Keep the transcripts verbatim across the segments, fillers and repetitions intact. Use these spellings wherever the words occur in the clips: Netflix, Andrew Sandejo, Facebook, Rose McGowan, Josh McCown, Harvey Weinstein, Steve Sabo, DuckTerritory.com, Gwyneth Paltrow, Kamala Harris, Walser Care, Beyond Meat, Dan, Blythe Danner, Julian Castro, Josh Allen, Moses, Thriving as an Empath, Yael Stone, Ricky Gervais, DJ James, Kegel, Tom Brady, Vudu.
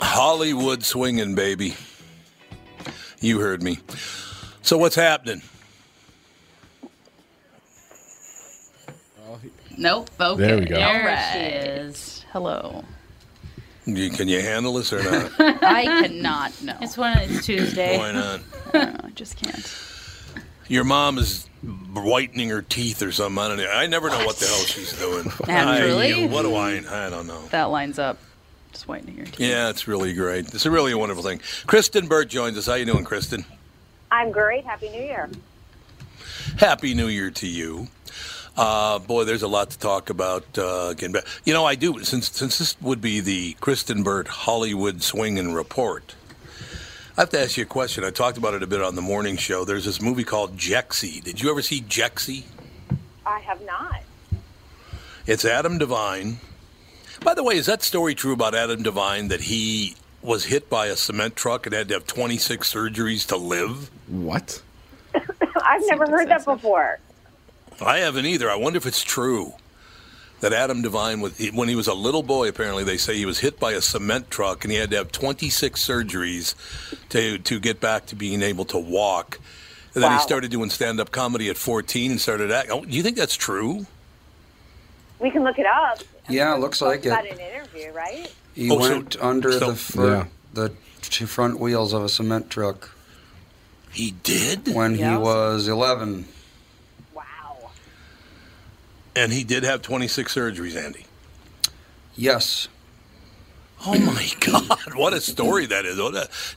Hollywood swinging, baby. You heard me. So what's happening? Nope. Okay. There we go. There right. She is. Hello. You, can you handle this or not? I cannot. No. It's one. It's Tuesday. Why not? I don't know, I just can't. Your mom is whitening her teeth or something. I don't know. I never know what, what the hell she's doing. Naturally. I, what do I? I don't know. That lines up. Just whitening your teeth. Yeah, it's really great. It's a really wonderful thing. Kristen Burt joins us. How you doing, Kristen? I'm great. Happy New Year. Happy New Year to you. Uh, boy, there's a lot to talk about. Uh, getting back. You know, I do, since since this would be the Kristen Burt Hollywood Swingin' Report, I have to ask you a question. I talked about it a bit on the morning show. There's this movie called Jexi. Did you ever see Jexi? I have not. It's Adam Devine. By the way, is that story true about Adam Devine, that he was hit by a cement truck and had to have twenty-six surgeries to live? What? I've never heard that before. I haven't either. I wonder if it's true that Adam Devine, was, when he was a little boy, apparently they say he was hit by a cement truck and he had to have twenty-six surgeries to to get back to being able to walk. And then wow. He started doing stand-up comedy at fourteen and started acting. Oh, do you think that's true? We can look it up. Yeah, it looks like it. About an interview, right? He oh, went so, under so, the, front, yeah. the front wheels of a cement truck. He did? When yeah. he was eleven. Wow. And he did have twenty-six surgeries, Andy? Yes. Oh, my God. What a story that is.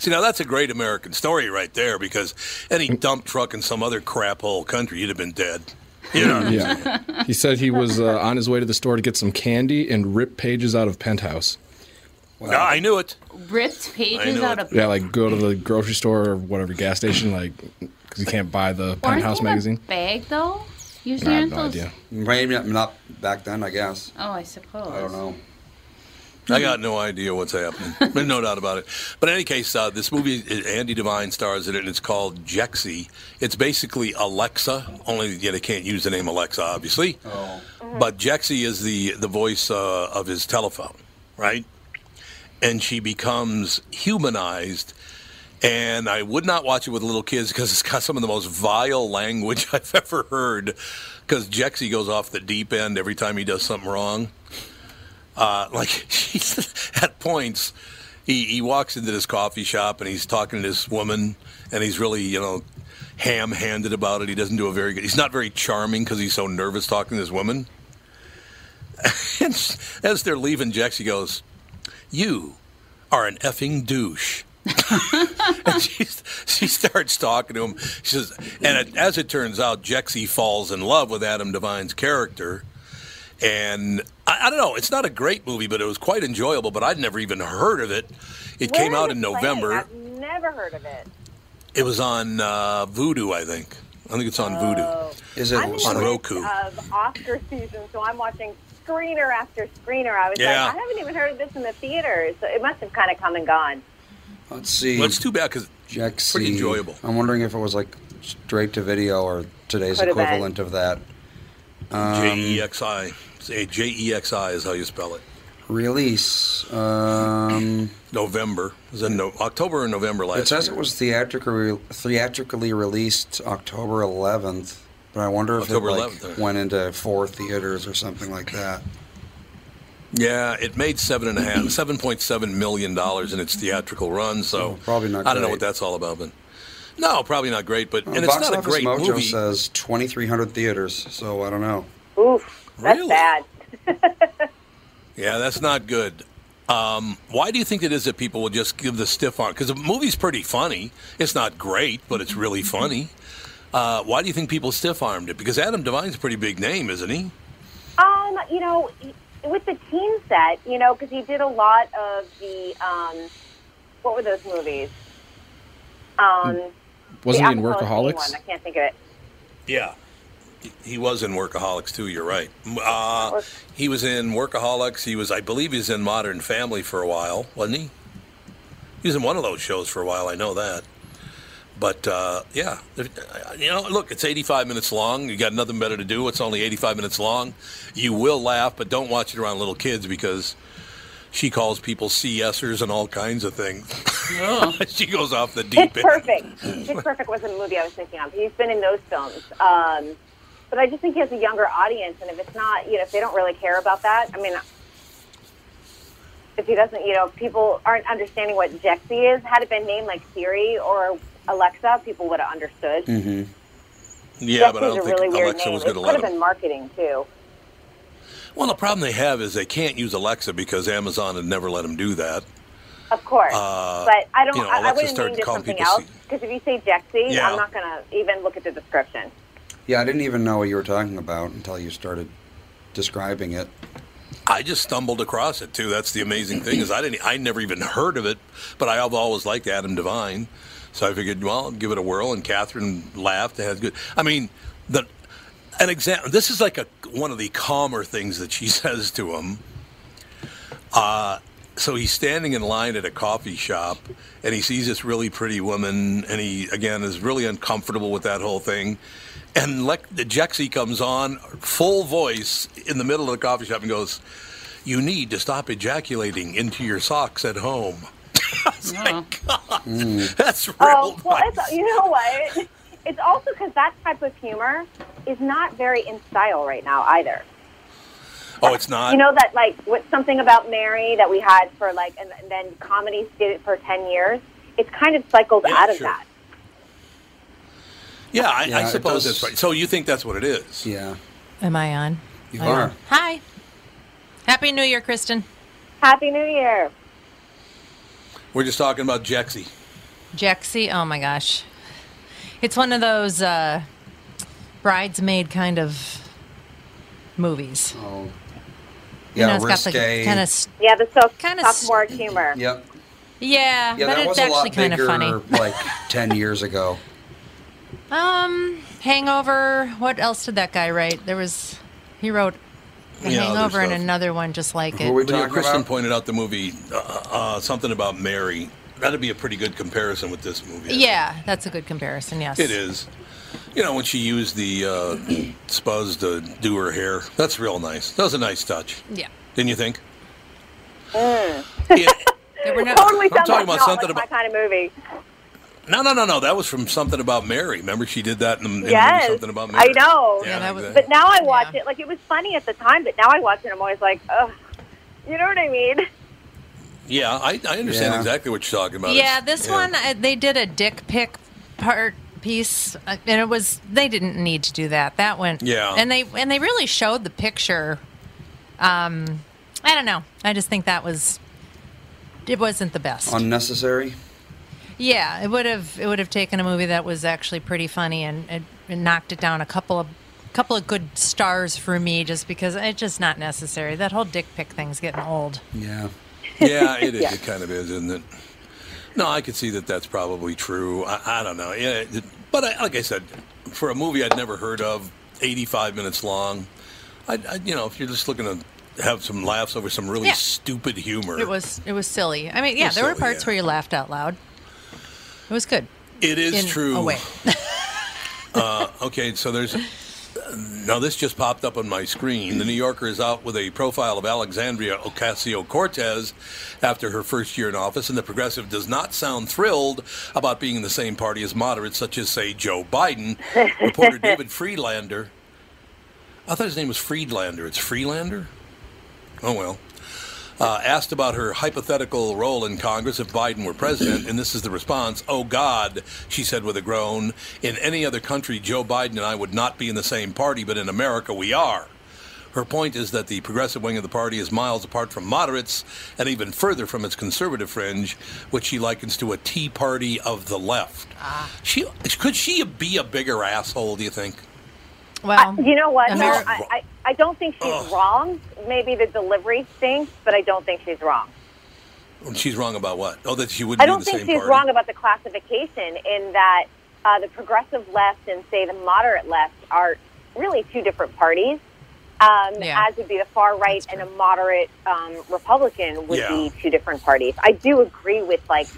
See, now that's a great American story right there, because any dump truck in some other crap hole country, you'd have been dead. You know yeah. He said he was uh, on his way to the store to get some candy and ripped pages out of Penthouse. Wow. I knew it. Ripped pages out it. of Yeah, like go to the grocery store or whatever, gas station, like, because you can't buy the Penthouse magazine. Aren't they in a bag, though? Usually aren't those... I have no idea. Maybe not back then, I guess. Oh, I suppose. I don't know. I got no idea what's happening. But no doubt about it. But in any case, uh, this movie, Andy Devine stars in it, and it's called Jexi. It's basically Alexa, only yeah, they can't use the name Alexa, obviously. Oh. But Jexi is the, the voice uh, of his telephone, right? And she becomes humanized And I would not watch it with little kids because it's got some of the most vile language I've ever heard, because Jexi goes off the deep end every time he does something wrong. Uh, like, at points, he, he walks into this coffee shop and he's talking to this woman, and he's really, you know, ham-handed about it. He doesn't do a very good... He's not very charming because he's so nervous talking to this woman. And as they're leaving, Jexi goes, "You are an effing douche." And she, she starts talking to him. She says, and it, as it turns out, Jexi falls in love with Adam Devine's character. And I, I don't know, it's not a great movie, but it was quite enjoyable. But I'd never even heard of it. It Where came out in November. I've never heard of it. It was on uh, Vudu, I think. I think it's on oh. Vudu. Is it I'm on Roku? Of Oscar season, so I'm watching screener after screener. I was yeah. like, I haven't even heard of this in the theaters. So it must have kind of come and gone. Let's see. Well, it's too bad because it's pretty enjoyable. I'm wondering if it was like straight to video or today's Could equivalent of that. Um, J E X I. J E X I is how you spell it. Release. Um, November. It was in no- October or November last year. It says year. It was theatrically, theatrically released October eleventh, but I wonder if October it like, eleventh, went into four theaters or something like that. Yeah, it made seven and a half, seven point seven million dollars in its theatrical run. So oh, probably not. I don't great. know what that's all about, but no, probably not great. But uh, and it's not a great Mojo movie. Box Office Mojo says twenty three hundred theaters. So I don't know. Oof, that's really? bad. Yeah, that's not good. Um, why do you think it is that people will just give the stiff arm? Because the movie's pretty funny. It's not great, but it's really funny. Uh, why do you think people stiff armed it? Because Adam Devine's a pretty big name, isn't he? Um, you know. He- With the teen set, you know, because he did a lot of the, um, what were those movies? Um, Wasn't he in Workaholics? One, I can't think of it. Yeah. He was in Workaholics, too. You're right. Uh, he was in Workaholics. He was, I believe he was in Modern Family for a while, wasn't he? He was in one of those shows for a while. I know that. But, uh, yeah, you know, look, it's eighty-five minutes long. You got nothing better to do. It's only eighty-five minutes long. You will laugh, but don't watch it around little kids because she calls people C S ers and all kinds of things. Yeah. She goes off the deep Pitch end. Pitch Perfect. Pitch Perfect was a movie I was thinking of. He's been in those films. Um, but I just think he has a younger audience, and if it's not, you know, if they don't really care about that, I mean, if he doesn't, you know, if people aren't understanding what Jexi is, had it been named like Siri or Alexa, people would have understood. Mm-hmm. Yeah, Jexi's but I don't think really Alexa was going to let them. It could have been marketing, too. Well, the problem they have is they can't use Alexa because Amazon had never let them do that. Of course. Uh, but I don't. You know, I, I wouldn't name this something else, because if you say Jexi, yeah. I'm not going to even look at the description. Yeah, I didn't even know what you were talking about until you started describing it. I just stumbled across it, too. That's the amazing thing, is I didn't. I never even heard of it, but I have always liked Adam Devine. So I figured, well, I'll give it a whirl. And Catherine laughed. It had good. I mean, the an example. This is like a one of the calmer things that she says to him. Uh, so he's standing in line at a coffee shop, and he sees this really pretty woman, and he again is really uncomfortable with that whole thing. And Le- the Jexi comes on full voice in the middle of the coffee shop and goes, "You need to stop ejaculating into your socks at home." I was yeah. like, God, mm. that's real oh, well, nice. It's, you know what? It's also because that type of humor is not very in style right now either. Oh, it's not? You know that, like, with something about Mary that we had for, like, and, and then comedies did it for ten years? It's kind of cycled yeah, out of sure. that. Yeah, I, yeah, I suppose that's right. So you think that's what it is? Yeah. Am I on? You I are. Am. Hi. Happy New Year, Kristen. Happy New Year. We're just talking about Jexi. Jexi, oh my gosh. It's one of those uh, bridesmaid kind of movies. Oh. Yeah, you know, it's got the kind of Yeah, the so- kind of sophomore s- humor. Yep. Yeah, yeah but it's actually kind of funny. Like ten years ago. Um, Hangover, what else did that guy write? There was he wrote The yeah, Hangover and another one just like it. We yeah, Kristen about? pointed out the movie, uh, uh, something about Mary. That'd be a pretty good comparison with this movie. Yeah, that's a good comparison, yes. It is. You know, when she used the uh, spuzz to do her hair, that's real nice. That was a nice touch. Yeah. Didn't you think? Mm. Yeah. It totally I'm sounds talking like about not something like about my kind of movie. No, no, no, no. That was from something about Mary. Remember, she did that in the yes, movie, something about Mary. I know. Yeah, yeah, that was, but now I watch yeah. it. Like, it was funny at the time, but now I watch it and I'm always like, ugh. You know what I mean? Yeah, I, I understand yeah. exactly what you're talking about. Yeah, it's, this yeah. one, uh, they did a dick pic part piece, uh, and it was, they didn't need to do that. That went, yeah. And they, and they really showed the picture. Um, I don't know. I just think that was, it wasn't the best. Unnecessary? Yeah, it would have it would have taken a movie that was actually pretty funny and, and, and knocked it down a couple of couple of good stars for me, just because it's just not necessary. That whole dick pic thing's getting old. Yeah, yeah, it is. yeah. It kind of is, isn't it? No, I could see that. That's probably true. I, I don't know. Yeah, it, but I, like I said, for a movie I'd never heard of, eighty-five minutes long, I, I you know, if you're just looking to have some laughs over some really yeah. stupid humor, it was it was silly. I mean, yeah, there silly, were parts yeah. where you laughed out loud. It was good. It is in true. Oh, wait. uh, okay, so there's... Now, this just popped up on my screen. The New Yorker is out with a profile of Alexandria Ocasio-Cortez after her first year in office, and the progressive does not sound thrilled about being in the same party as moderates, such as, say, Joe Biden. Reporter David Friedlander... I thought his name was Friedlander. It's Freelander? Oh, well. Uh, asked about her hypothetical role in Congress if Biden were president, and this is the response. Oh, God, she said with a groan. In any other country, Joe Biden and I would not be in the same party, but in America we are. Her point is that the progressive wing of the party is miles apart from moderates and even further from its conservative fringe, which she likens to a tea party of the left. Uh, she Could she be a bigger asshole, do you think? Well, I, you know what? No, I, I, I don't think she's Ugh. wrong. Maybe the delivery stinks, but I don't think she's wrong. She's wrong about what? Oh, that she wouldn't. I don't be the think same she's party. wrong about the classification in that uh, the progressive left and say the moderate left are really two different parties. Um, yeah. As would be the far right and a moderate um, Republican would yeah. be two different parties. I do agree with like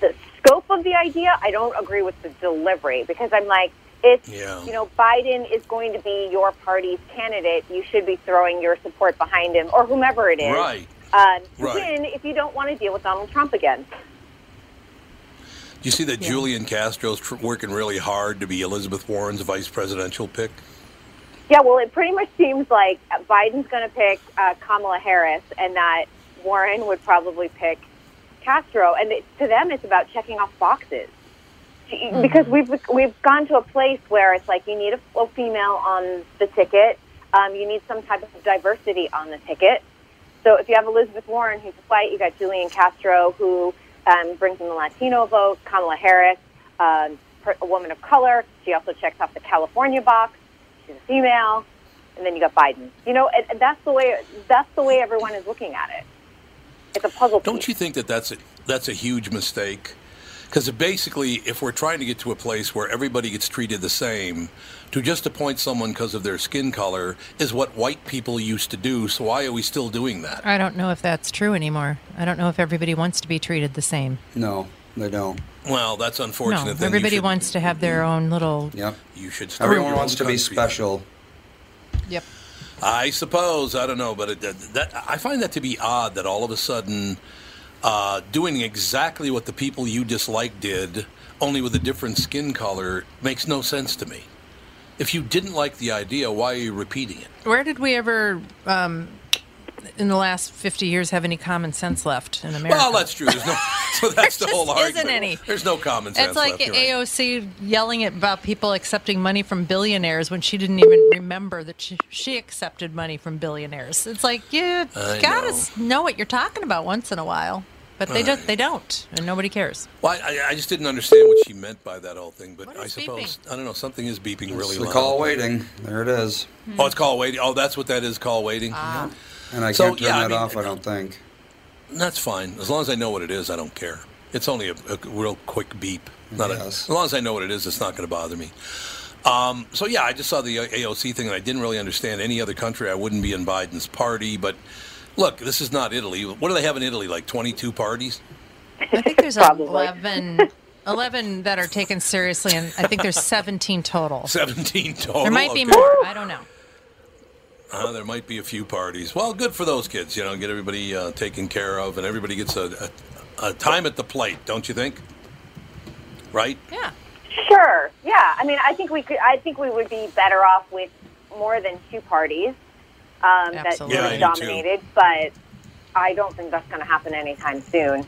the scope of the idea. I don't agree with the delivery because I'm like. It's, yeah. you know, Biden is going to be your party's candidate. You should be throwing your support behind him or whomever it is. Right. Uh, to right. win if you don't want to deal with Donald Trump again. Do you see that yeah. Julian Castro's tr- working really hard to be Elizabeth Warren's vice presidential pick? Yeah, well, it pretty much seems like Biden's going to pick uh, Kamala Harris and that Warren would probably pick Castro. And it, to them, it's about checking off boxes. Because we've we've gone to a place where it's like you need a, a female on the ticket, um, you need some type of diversity on the ticket. So if you have Elizabeth Warren, who's a white, you got Julian Castro, who um, brings in the Latino vote, Kamala Harris, um, a woman of color. She also checks off the California box. She's a female, and then you got Biden. You know, and, and that's the way that's the way everyone is looking at it. It's a puzzle. Don't piece. you think that that's a, that's a huge mistake? Because basically, if we're trying to get to a place where everybody gets treated the same, to just appoint someone because of their skin color is what white people used to do. So why are we still doing that? I don't know if that's true anymore. I don't know if everybody wants to be treated the same. No, they don't. Well, that's unfortunate. No, then everybody should, wants to have their own little... Yep. You should. Everyone wants to be special. Yep. I suppose. I don't know. But it, that, I find that to be odd that all of a sudden... Uh, doing exactly what the people you dislike did, only with a different skin color, makes no sense to me. If you didn't like the idea, why are you repeating it? Where did we ever, um, in the last fifty years, have any common sense left in America? Well, that's true. There's no, so that's the whole argument. There isn't any. There's no common sense left. It's like A O C yelling about people accepting money from billionaires when she didn't even remember that she, she accepted money from billionaires. It's like, you gotta know what you're talking about once in a while. But they don't, they don't, and nobody cares. Well, I, I just didn't understand what she meant by that whole thing, but I suppose, beeping? I don't know, something is beeping it's really loud. It's call waiting. There it is. Mm-hmm. Oh, it's call waiting. Oh, that's what that is, call waiting. Uh, and I so, can't turn yeah, that I mean, off, I don't think. That's fine. As long as I know what it is, I don't care. It's only a, a real quick beep. Not yes. a, as long as I know what it is, it's not going to bother me. Um, so, yeah, I just saw the A O C thing, and I didn't really understand any other country. I wouldn't be in Biden's party, but... Look, this is not Italy. What do they have in Italy, like twenty-two parties? I think there's eleven, eleven that are taken seriously, and I think there's seventeen total. seventeen total? There might okay. be more. I don't know. Uh, there might be a few parties. Well, good for those kids, you know, get everybody uh, taken care of, and everybody gets a, a, a time at the plate, don't you think? right? Yeah. Sure. Yeah. I mean, I think we could. I think we would be better off with more than two parties um, that really yeah, dominated. Too. But I don't think that's going to happen anytime soon.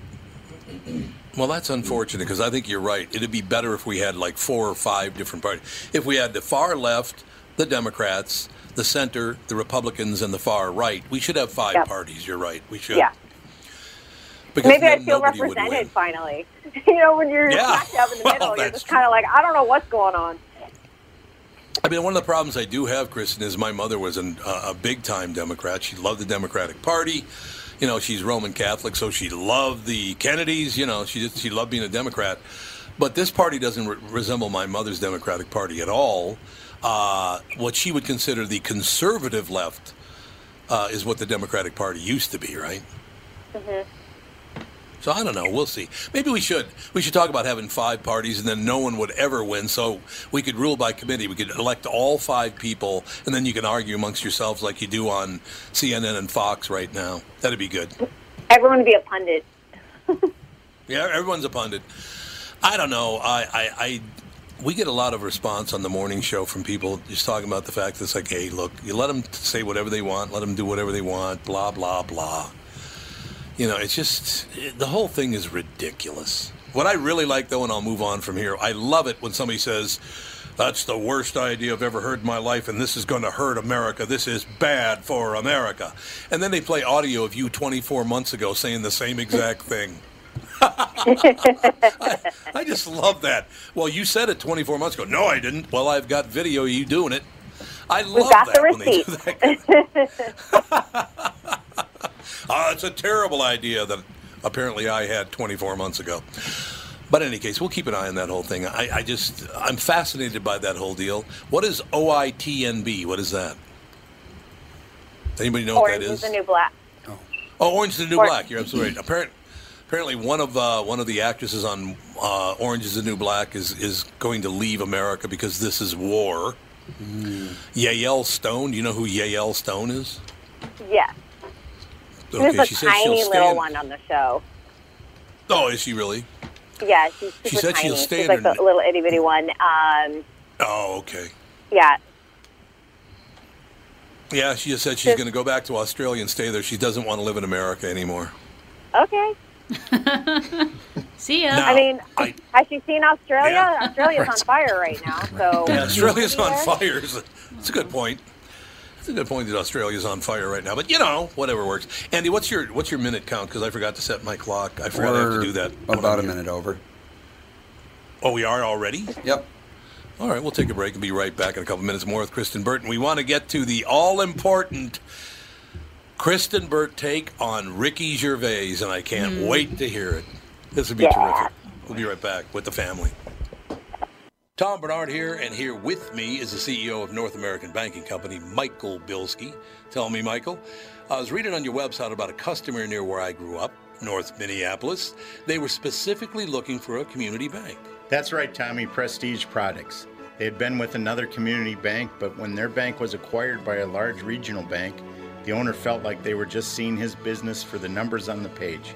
Well, that's unfortunate because I think you're right. It'd be better if we had like four or five different parties. If we had the far left, the Democrats, the center, the Republicans, and the far right, we should have five yep. parties. You're right. We should. Yeah. Because maybe I feel represented finally. You know, when you're yeah. smack dab in the well, middle, you're just kind of like, I don't know what's going on. I mean, one of the problems I do have, Kristen, is my mother was an, uh, a big-time Democrat. She loved the Democratic Party. You know, she's Roman Catholic, so she loved the Kennedys. You know, she just, she loved being a Democrat. But this party doesn't re- resemble my mother's Democratic Party at all. Uh, what she would consider the conservative left uh, is what the Democratic Party used to be, right? Mm-hmm. So I don't know. We'll see. Maybe we should. We should talk about having five parties, and then no one would ever win. So we could rule by committee. We could elect all five people, and then you can argue amongst yourselves like you do on C N N and Fox right now. That'd be good. Everyone would be a pundit. Yeah, everyone's a pundit. I don't know. I, I, I, we get a lot of response on the morning show from people just talking about the fact that it's like, hey, look, you let them say whatever they want, let them do whatever they want, blah, blah, blah. You know, it's just, it, the whole thing is ridiculous. What I really like, though, and I'll move on from here, I love it when somebody says, that's the worst idea I've ever heard in my life, and this is going to hurt America. This is bad for America. And then they play audio of you twenty-four months ago saying the same exact thing. I, I just love that. Well, you said it twenty-four months ago. No, I didn't. Well, I've got video of you doing it. I love We've got that the receipt. When they do that. Uh, it's a terrible idea that apparently I had twenty-four months ago. But in any case, we'll keep an eye on that whole thing. I, I just, I'm fascinated by that whole deal. What is O I T N B? What is that? Anybody know Orange what that is? Orange is the New Black. Oh, oh Orange is the New Orange. Black. You're absolutely right. Apparent, apparently one of uh, one of the actresses on uh, Orange is the New Black is, is going to leave America because this is war. Mm. Yael Stone. Do you know who Yael Stone is? Yeah. Okay, there's a tiny little one on the show. Oh, is she really? Yeah, she's super she said tiny. She'll stay she's like the little itty bitty one. Um, oh, okay. Yeah. Yeah, she just said she's going to go back to Australia and stay there. She doesn't want to live in America anymore. Okay. See ya. Now, I mean, I, has she seen Australia? Yeah. Australia's on fire right now. So yeah, Australia's on fire. That's a good point. It's a good point that Australia's on fire right now, but you know, whatever works. Andy, what's your what's your minute count? Because I forgot to set my clock. I forgot We're I have to do that. About a here. minute over. Oh, we are already? Yep. All right, we'll take a break and be right back in a couple minutes more with Kristen Burt. We want to get to the all-important Kristen Burt take on Ricky Gervais, and I can't mm. wait to hear it. This would be yeah. terrific. We'll be right back with the family. Tom Bernard here, and here with me is the C E O of North American Banking Company, Michael Bilski. Tell me, Michael, I was reading on your website about a customer near where I grew up, North Minneapolis. They were specifically looking for a community bank. That's right, Tommy, Prestige Products. They had been with another community bank, but when their bank was acquired by a large regional bank, the owner felt like they were just seeing his business for the numbers on the page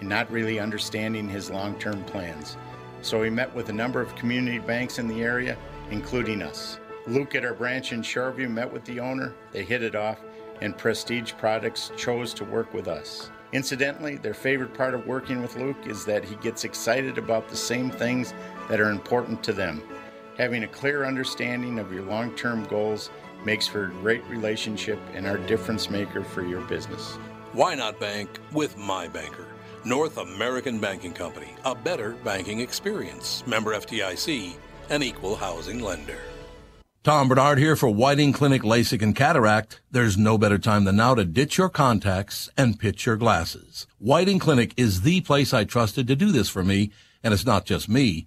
and not really understanding his long-term plans. So we met with a number of community banks in the area, including us. Luke at our branch in Shoreview met with the owner, they hit it off, and Prestige Products chose to work with us. Incidentally, their favorite part of working with Luke is that he gets excited about the same things that are important to them. Having a clear understanding of your long-term goals makes for a great relationship and our difference maker for your business. Why not bank with my banker? North American Banking Company, a better banking experience. Member F D I C, an equal housing lender. Tom Bernard here for Whiting Clinic LASIK and Cataract. There's no better time than now to ditch your contacts and pitch your glasses. Whiting Clinic is the place I trusted to do this for me, and it's not just me.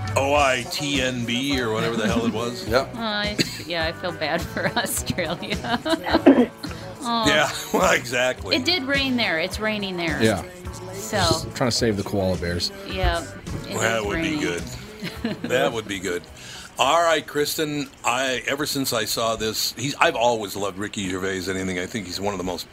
O I T N B or whatever the hell it was? Yep. Uh, I, yeah, I feel bad for Australia. Oh. Yeah, well, exactly. It did rain there. It's raining there. Yeah. So just trying to save the koala bears. Yeah. Well, that would raining. be good. That would be good. All right, Kristen. I ever since I saw this, he's I've always loved Ricky Gervais. Anything I think he's one of the most.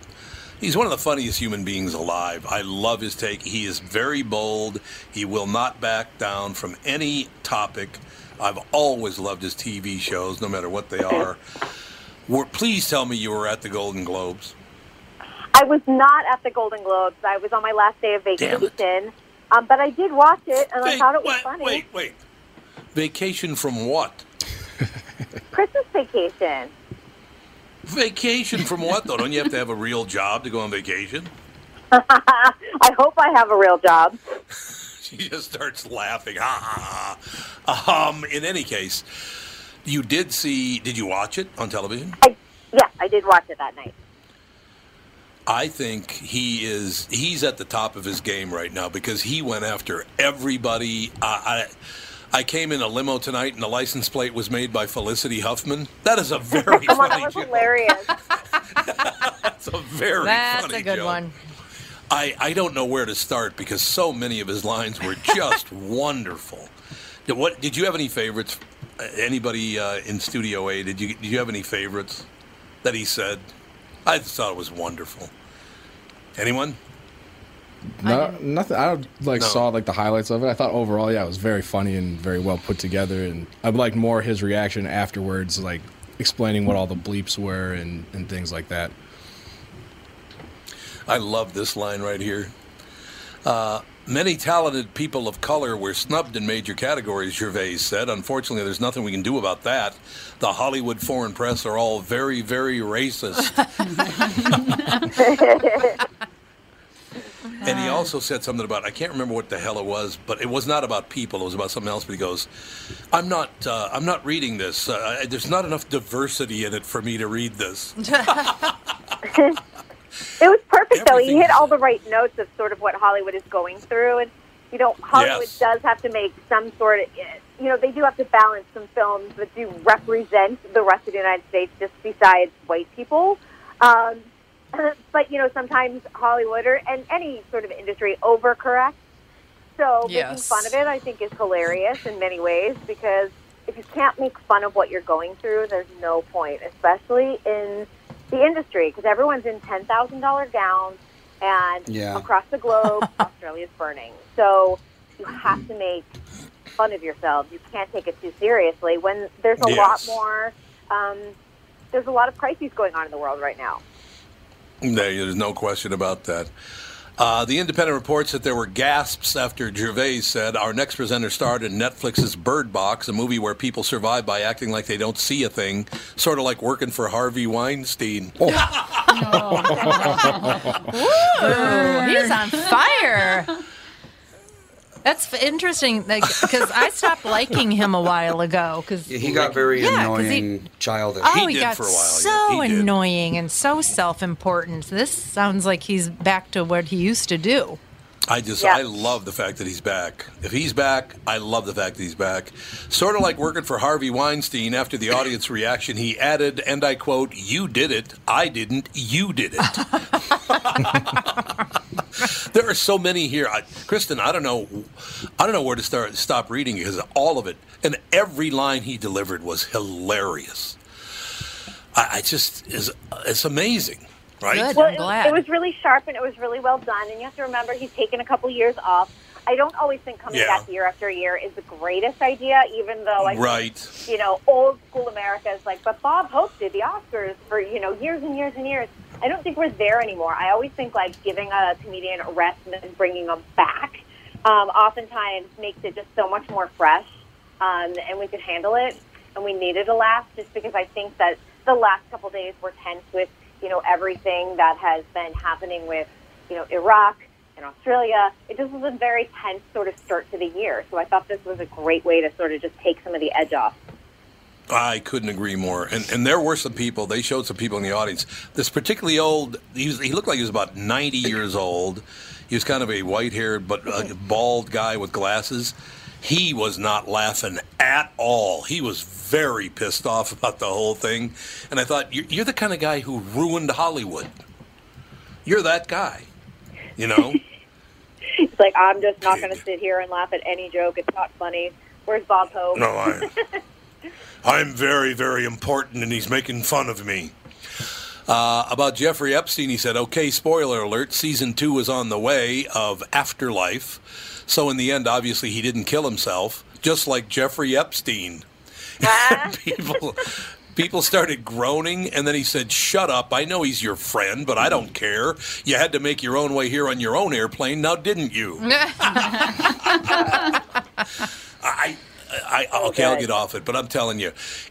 He's one of the funniest human beings alive. I love his take. He is very bold. He will not back down from any topic. I've always loved his T V shows, no matter what they are. We're, please tell me you were at the Golden Globes. I was not at the Golden Globes. I was on my last day of vacation. Um, but I did watch it, and wait, I thought it was wait, funny. Wait, wait. Vacation from what? Christmas vacation. Vacation from what, though? Don't you have to have a real job to go on vacation? I hope I have a real job. She just starts laughing. um, in any case, you did see, did you watch it on television? I, yeah, I did watch it that night. I think he is, he's at the top of his game right now because he went after everybody. Uh, I... I came in a limo tonight, and the license plate was made by Felicity Huffman. That is a very funny joke. That was joke. hilarious. That's a very That's funny joke. That's a good joke. one. I, I don't know where to start because so many of his lines were just wonderful. Did, what, did you have any favorites? Anybody uh, in Studio A, did you, did you have any favorites that he said? I just thought it was wonderful. Anyone? No, I nothing. I like no. saw like the highlights of it. I thought overall, yeah, it was very funny and very well put together. And I liked more his reaction afterwards, like explaining what all the bleeps were and, and things like that. I love this line right here. Uh, many talented people of color were snubbed in major categories, Gervais said. Unfortunately, there's nothing we can do about that. The Hollywood foreign press are all very, very racist. And he also said something about, I can't remember what the hell it was, but it was not about people. It was about something else. But he goes, I'm not uh, I'm not reading this. Uh, there's not enough diversity in it for me to read this. It was perfect, though. He hit all the right notes of sort of what Hollywood is going through. And, you know, Hollywood yes. does have to make some sort of, you know, they do have to balance some films that do represent the rest of the United States just besides white people. Um But, you know, sometimes Hollywood or and any sort of industry overcorrects. So yes. making fun of it, I think, is hilarious in many ways because if you can't make fun of what you're going through, there's no point, especially in the industry because everyone's in ten thousand dollars gowns and yeah. across the globe, Australia's burning. So you have to make fun of yourself. You can't take it too seriously when there's a yes. lot more, um, there's a lot of crises going on in the world right now. There's no question about that. Uh, the Independent reports that there were gasps after Gervais said, our next presenter starred in Netflix's Bird Box, a movie where people survive by acting like they don't see a thing, sort of like working for Harvey Weinstein. Oh. Oh. Ooh, he's on fire. That's interesting because like, I stopped liking him a while ago. Cause, yeah, he got like, very yeah, annoying, he, childish. Oh, he, he did got for a while. So yeah. annoying and so self-important. This sounds like he's back to what he used to do. I just, yeah. I love the fact that he's back. If he's back, I love the fact that he's back. Sort of like working for Harvey Weinstein after the audience reaction, he added, and I quote, you did it, I didn't, you did it. There are so many here. I, Kristen, I don't know I don't know where to start. stop reading because all of it, and every line he delivered was hilarious. I, I just, it's, it's amazing. Right? Good, well, I'm glad. It, was, it was really sharp and it was really well done. And you have to remember, he's taken a couple years off. I don't always think coming yeah. back year after year is the greatest idea, even though I right. think, you know, old school America is like, but Bob Hope did the Oscars for, you know, years and years and years. I don't think we're there anymore. I always think, like, giving a comedian a rest and then bringing them back um, oftentimes makes it just so much more fresh. um, and we could handle it. And we needed a laugh, just because I think that the last couple of days were tense with, you know, everything that has been happening with, you know, Iraq and Australia. It just was a very tense sort of start to the year. So I thought this was a great way to sort of just take some of the edge off. I couldn't agree more. And and there were some people, they showed some people in the audience. This particularly old, he, was, he looked like he was about ninety years old. He was kind of a white-haired but a bald guy with glasses. He was not laughing at all. He was very pissed off about the whole thing. And I thought, you're, you're the kind of guy who ruined Hollywood. You're that guy, you know? It's like, I'm just not going to sit here and laugh at any joke. It's not funny. Where's Bob Hope? No, I I'm very, very important, and he's making fun of me. Uh, about Jeffrey Epstein, he said, okay, spoiler alert, season two is on the way of Afterlife. So in the end, obviously, he didn't kill himself, just like Jeffrey Epstein. Ah. people, people started groaning, and then he said, shut up, I know he's your friend, but I don't care. You had to make your own way here on your own airplane, now didn't you? I... I, okay, I'll get off it, but I'm telling you,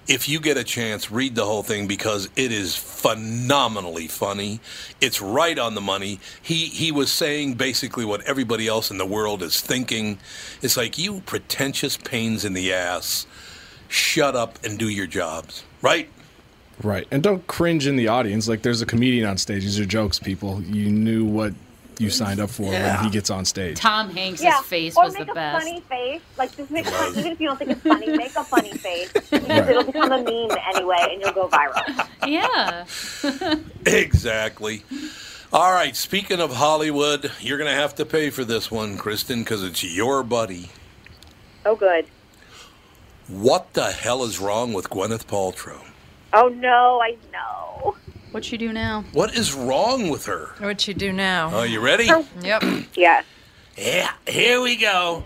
if you get a chance, read the whole thing because it is phenomenally funny. It's right on the money. He he was saying basically what everybody else in the world is thinking. It's like, you pretentious pains in the ass, shut up and do your jobs, right? Right, and don't cringe in the audience. Like, there's a comedian on stage. These are jokes, people. You knew what you signed up for yeah. when he gets on stage. Tom Hanks' yeah. face or was the best. Or make a funny face. Like, just make a funny, even if you don't think it's funny, make a funny face. Because right. it'll become a meme anyway, and you'll go viral. Yeah. Exactly. All right, speaking of Hollywood, you're going to have to pay for this one, Kristen, because it's your buddy. Oh, good. What the hell is wrong with Gwyneth Paltrow? Oh, no, I know. What you do now? What is wrong with her? What you do now? Are you ready? Yep. Yeah. Yeah. Here we go.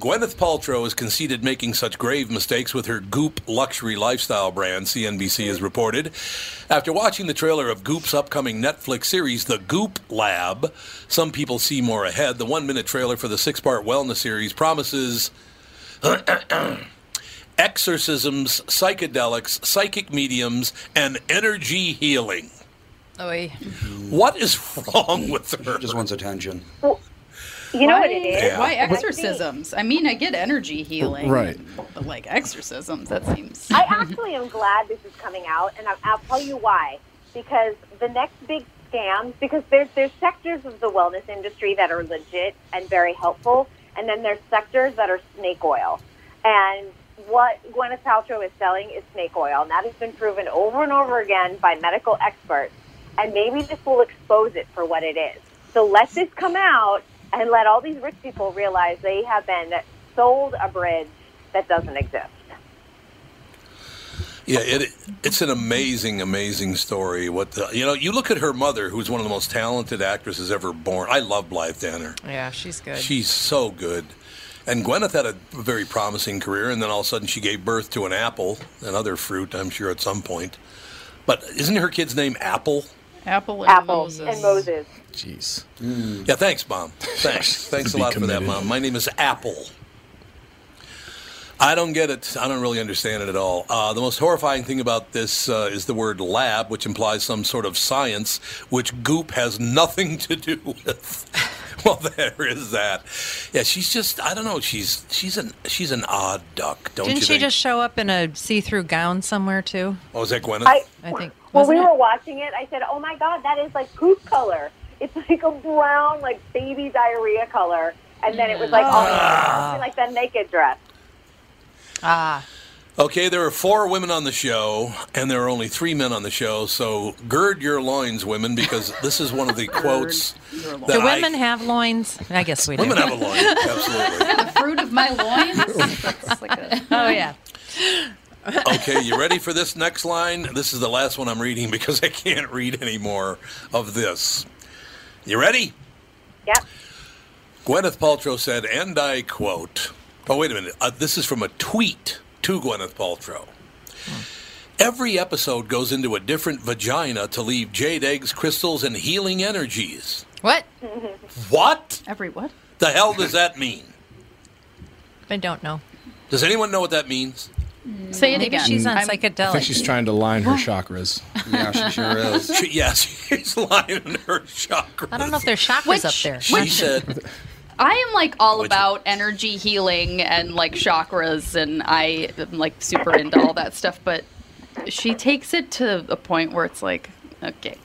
Gwyneth Paltrow has conceded making such grave mistakes with her Goop luxury lifestyle brand, C N B C has reported. After watching the trailer of Goop's upcoming Netflix series, The Goop Lab, Some People See More Ahead, the one-minute trailer for the six-part wellness series promises exorcisms, psychedelics, psychic mediums, and energy healing. Oy. What is wrong with her? She just wants attention. Well, you know Why? What it is? Yeah. Why exorcisms? I mean, I get energy healing. Right. But, like, exorcisms, that seems... I actually am glad this is coming out, and I'll tell you why. Because the next big scam, because there's, there's sectors of the wellness industry that are legit and very helpful, and then there's sectors that are snake oil. And... what Gwyneth Paltrow is selling is snake oil, and that has been proven over and over again by medical experts, and maybe this will expose it for what it is. So let this come out and let all these rich people realize they have been sold a bridge that doesn't exist. Yeah, it, it's an amazing, amazing story. What the, you know, you look at her mother, who's one of the most talented actresses ever born. I love Blythe Danner. Yeah, she's good. She's so good. And Gwyneth had a very promising career, and then all of a sudden she gave birth to an apple, another fruit, I'm sure, at some point. But isn't her kid's name Apple? Apple and apple Moses. And Moses. Jeez. Mm. Yeah, thanks, Mom. Thanks. Thanks a lot committed. For that, Mom. My name is Apple. I don't get it. I don't really understand it at all. Uh, the most horrifying thing about this uh, is the word lab, which implies some sort of science, which Goop has nothing to do with. Well, there is that. Yeah, she's just—I don't know. She's she's an she's an odd duck, don't you think? Didn't she just show up in a see-through gown somewhere too? Oh, is that Gwyneth? I, I think. Well, we it? were watching it. I said, "Oh my God, that is like poop color. It's like a brown, like baby diarrhea color." And then it was like all ah. like that naked dress. Ah. Okay, there are four women on the show, and there are only three men on the show, so gird your loins, women, because this is one of the quotes. That do women I... have loins? I guess we do. Women have a loin, absolutely. The fruit of my loins? That's like a... Oh, yeah. Okay, you ready for this next line? This is the last one I'm reading because I can't read any more of this. You ready? Yep. Gwyneth Paltrow said, and I quote, oh, wait a minute, uh, this is from a tweet. To Gwyneth Paltrow. Hmm. Every episode goes into a different vagina to leave jade eggs, crystals, and healing energies. What? What? Every what? The hell does that mean? I don't know. Does anyone know what that means? Say it Maybe again. She's on I'm, psychedelic. I think she's trying to line her chakras. Yeah, she sure is. She, yeah, she's lining her chakras. I don't know if there's chakras which, up there. She which, said, I am like all which, about energy healing and like chakras, and I am like super into all that stuff. But she takes it to a point where it's like, okay.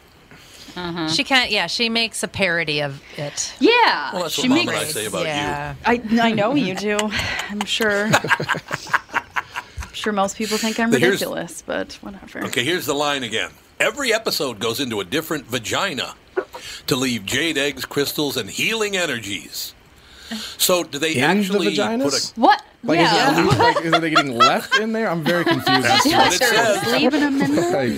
Uh-huh. She can't. Yeah, she makes a parody of it. Yeah, well, that's she what Mom makes. And I say about yeah. you. I I know you do. I'm sure. I'm sure most people think I'm ridiculous, but whatever. Okay, here's the line again. Every episode goes into a different vagina to leave jade eggs, crystals, and healing energies. So do they in actually the put a what? Like, yeah. Is it, yeah. Like, is it getting left in there? I'm very confused. That's what it says. Leaving them in there.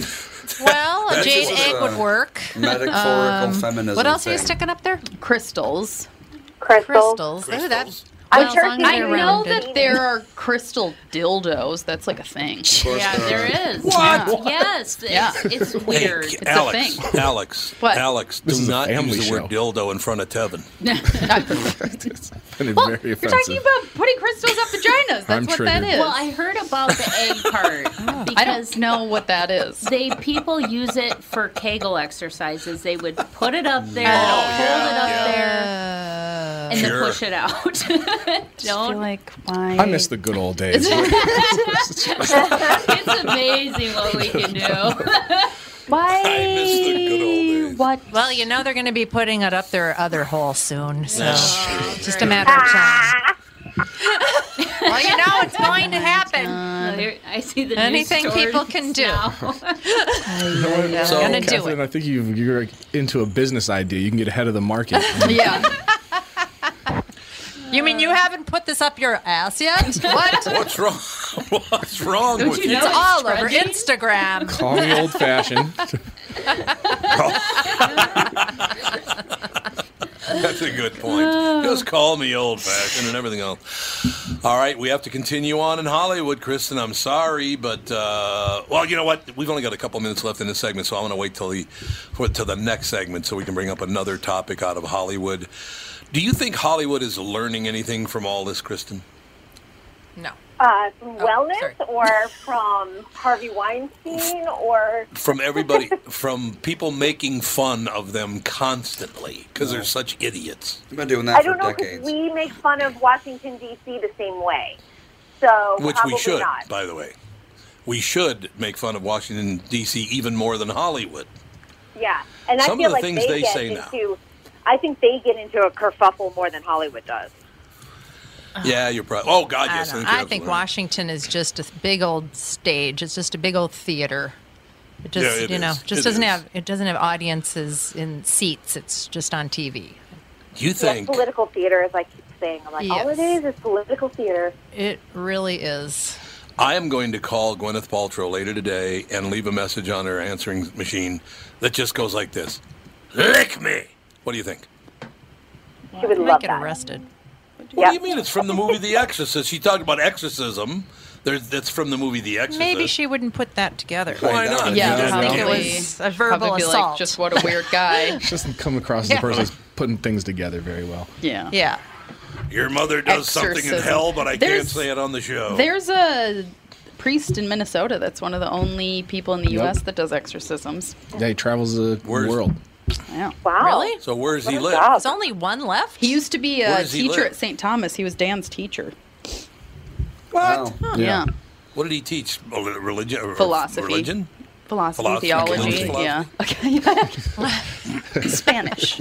Well, a jade egg a would work. Metaphorical um, feminism. What else thing. Are you sticking up there? Crystals. Crystals. Crystals. Ooh, that's, well, I know rounded. That there are crystal dildos. That's like a thing. Yeah, there, there is. What? Yeah. What? Yes. Yeah. It's, it's weird. Hey, it's Alex, a thing. Alex. What? Alex, do not use the word dildo in front of Tevin. Well, very you're offensive. Talking about putting crystals up vaginas. That's I'm what triggered. That is. Well, I heard about the egg part. Oh. I don't know what that is. They people use it for Kegel exercises. They would put it up there, oh, yeah, hold it up yeah. there, and sure. then push it out. Don't like why I miss the good old days. It's amazing what we can do. Why? I miss the good old days. What? Well, you know they're going to be putting it up their other hole soon, so oh, just a matter of time. Well, you know it's going to happen. Uh, I see the anything people can do. I'm so, going to do it. I think you've, you're into a business idea. You can get ahead of the market. Yeah. You mean you haven't put this up your ass yet? What? What's wrong? What's wrong Don't with you? Know it's all over Instagram. Call me old-fashioned. That's a good point. Just call me old-fashioned and everything else. All right, we have to continue on in Hollywood, Kristen. I'm sorry, but, uh, well, you know what? We've only got a couple minutes left in this segment, so I'm going to wait till the, for, till the next segment so we can bring up another topic out of Hollywood. Do you think Hollywood is learning anything from all this, Kristen? No. Uh, wellness oh, or from Harvey Weinstein or... From everybody, from people making fun of them constantly because no. they're such idiots. I've been doing that I for decades. I don't know if we make fun of Washington, D C the same way. So Which we should, not. By the way. We should make fun of Washington, D C even more than Hollywood. Yeah. And Some I feel of the like things they, they say now. I think they get into a kerfuffle more than Hollywood does. Yeah, you're probably... Oh, God, yes. I, I think, I think Washington is just a big old stage. It's just a big old theater. It just, yeah, it you is. Know, just it doesn't is. have it doesn't have audiences in seats. It's just on T V. You think... Yes, political theater, as I keep saying. I'm like, yes. all it is is political theater. It really is. I am going to call Gwyneth Paltrow later today and leave a message on her answering machine that just goes like this. Lick me! What do you think? She would love get that. Arrested. What do you yep. mean? It's from the movie The Exorcist. She talked about exorcism. There's, that's from the movie The Exorcist. Maybe she wouldn't put that together. Why not? Yeah, yeah I think it was a verbal probably assault. Like, just what a weird guy. She doesn't come across as yeah. the person who's putting things together very well. Yeah. Yeah. Your mother does exorcism. Something in hell, but I there's, can't say it on the show. There's a priest in Minnesota that's one of the only people in the yep. U S that does exorcisms. Yeah, he travels the Where's, world. Wow. wow. Really? So where's what he live? There's only one left? He used to be a teacher at Saint Thomas. He was Dan's teacher. What? Wow. Huh. Yeah. yeah. What did he teach? Religion? Philosophy. Religion? Philosophy, Philosophy. Theology. Philosophy. Yeah. Okay. Spanish.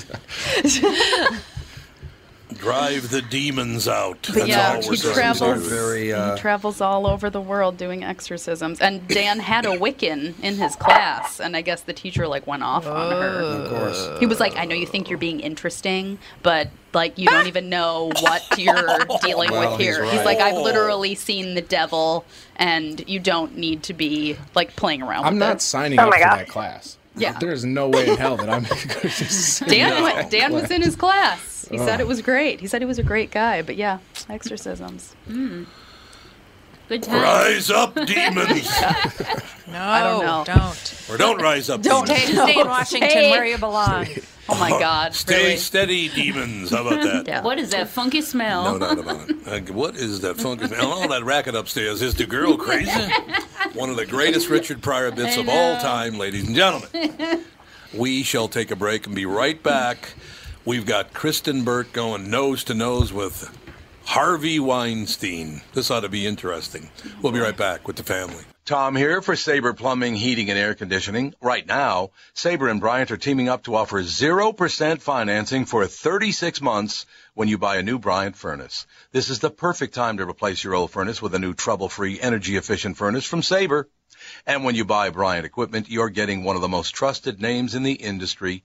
Drive the demons out. That's yeah, all we're he travels, very, uh... he travels all over the world doing exorcisms. And Dan had a Wiccan in his class, and I guess the teacher like went off oh, on her. Of course. He was like, I know you think you're being interesting, but like you don't even know what you're dealing well, with here. He's, right. he's like, I've literally seen the devil, and you don't need to be like playing around I'm with it. I'm not signing oh up for that class. Yeah. Like, there is no way in hell that I'm going to sit Dan, no. Dan was in his class. He oh. said it was great. He said he was a great guy. But, yeah, exorcisms. Mm. Good time. Rise up, demons. No, I don't know. Don't. Or don't rise up. Don't stay, stay in Washington stay. where you belong. Stay. Oh my God! Stay really. steady, demons. How about that? Yeah. What is that funky smell? No doubt about it. Uh, what is that funky smell? All that racket upstairs. Is the girl crazy? One of the greatest Richard Pryor bits of all time, ladies and gentlemen. We shall take a break and be right back. We've got Kristen Burt going nose to nose with Harvey Weinstein. This ought to be interesting. We'll be right back with the family. Tom here for Sabre Plumbing, Heating, and Air Conditioning. Right now, Sabre and Bryant are teaming up to offer zero percent financing for thirty-six months when you buy a new Bryant furnace. This is the perfect time to replace your old furnace with a new trouble-free, energy-efficient furnace from Sabre. And when you buy Bryant equipment, you're getting one of the most trusted names in the industry.